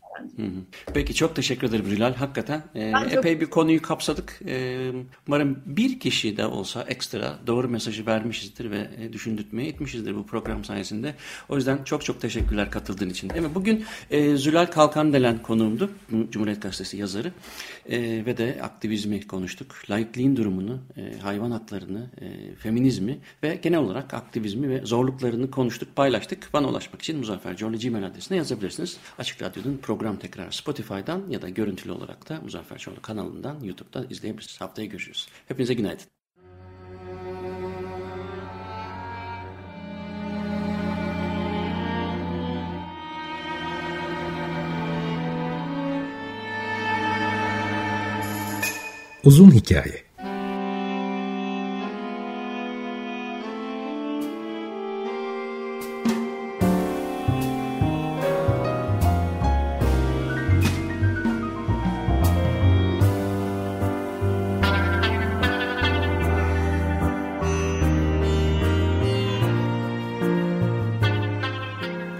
Peki, çok teşekkür ederim Zülal. Hakikaten e, epey çok... bir konuyu kapsadık. E, umarım bir kişi de olsa ekstra doğru mesajı vermişizdir ve e, düşündürtmeye etmişizdir bu program sayesinde. O yüzden çok çok teşekkürler katıldığın için. Değil mi? Bugün e, Zülal Kalkandelen konuğumdu. Cumhuriyet Gazetesi yazarı. E, ve de aktivizmi konuştuk. Laikliğin durumunu, e, hayvan haklarını, e, feminizmi ve genel olarak aktivizmi ve zorluklarını konuştuk, paylaştık. Bana ulaşmak için Muzaffer Çorlu Gmail adresine yazabilirsiniz. Açık Radyo'nun program tekrar Spotify'dan ya da görüntülü olarak da Muzaffer Çorlu kanalından YouTube'da izleyebilirsiniz. Haftaya görüşürüz. Hepinize günaydın. Uzun hikaye.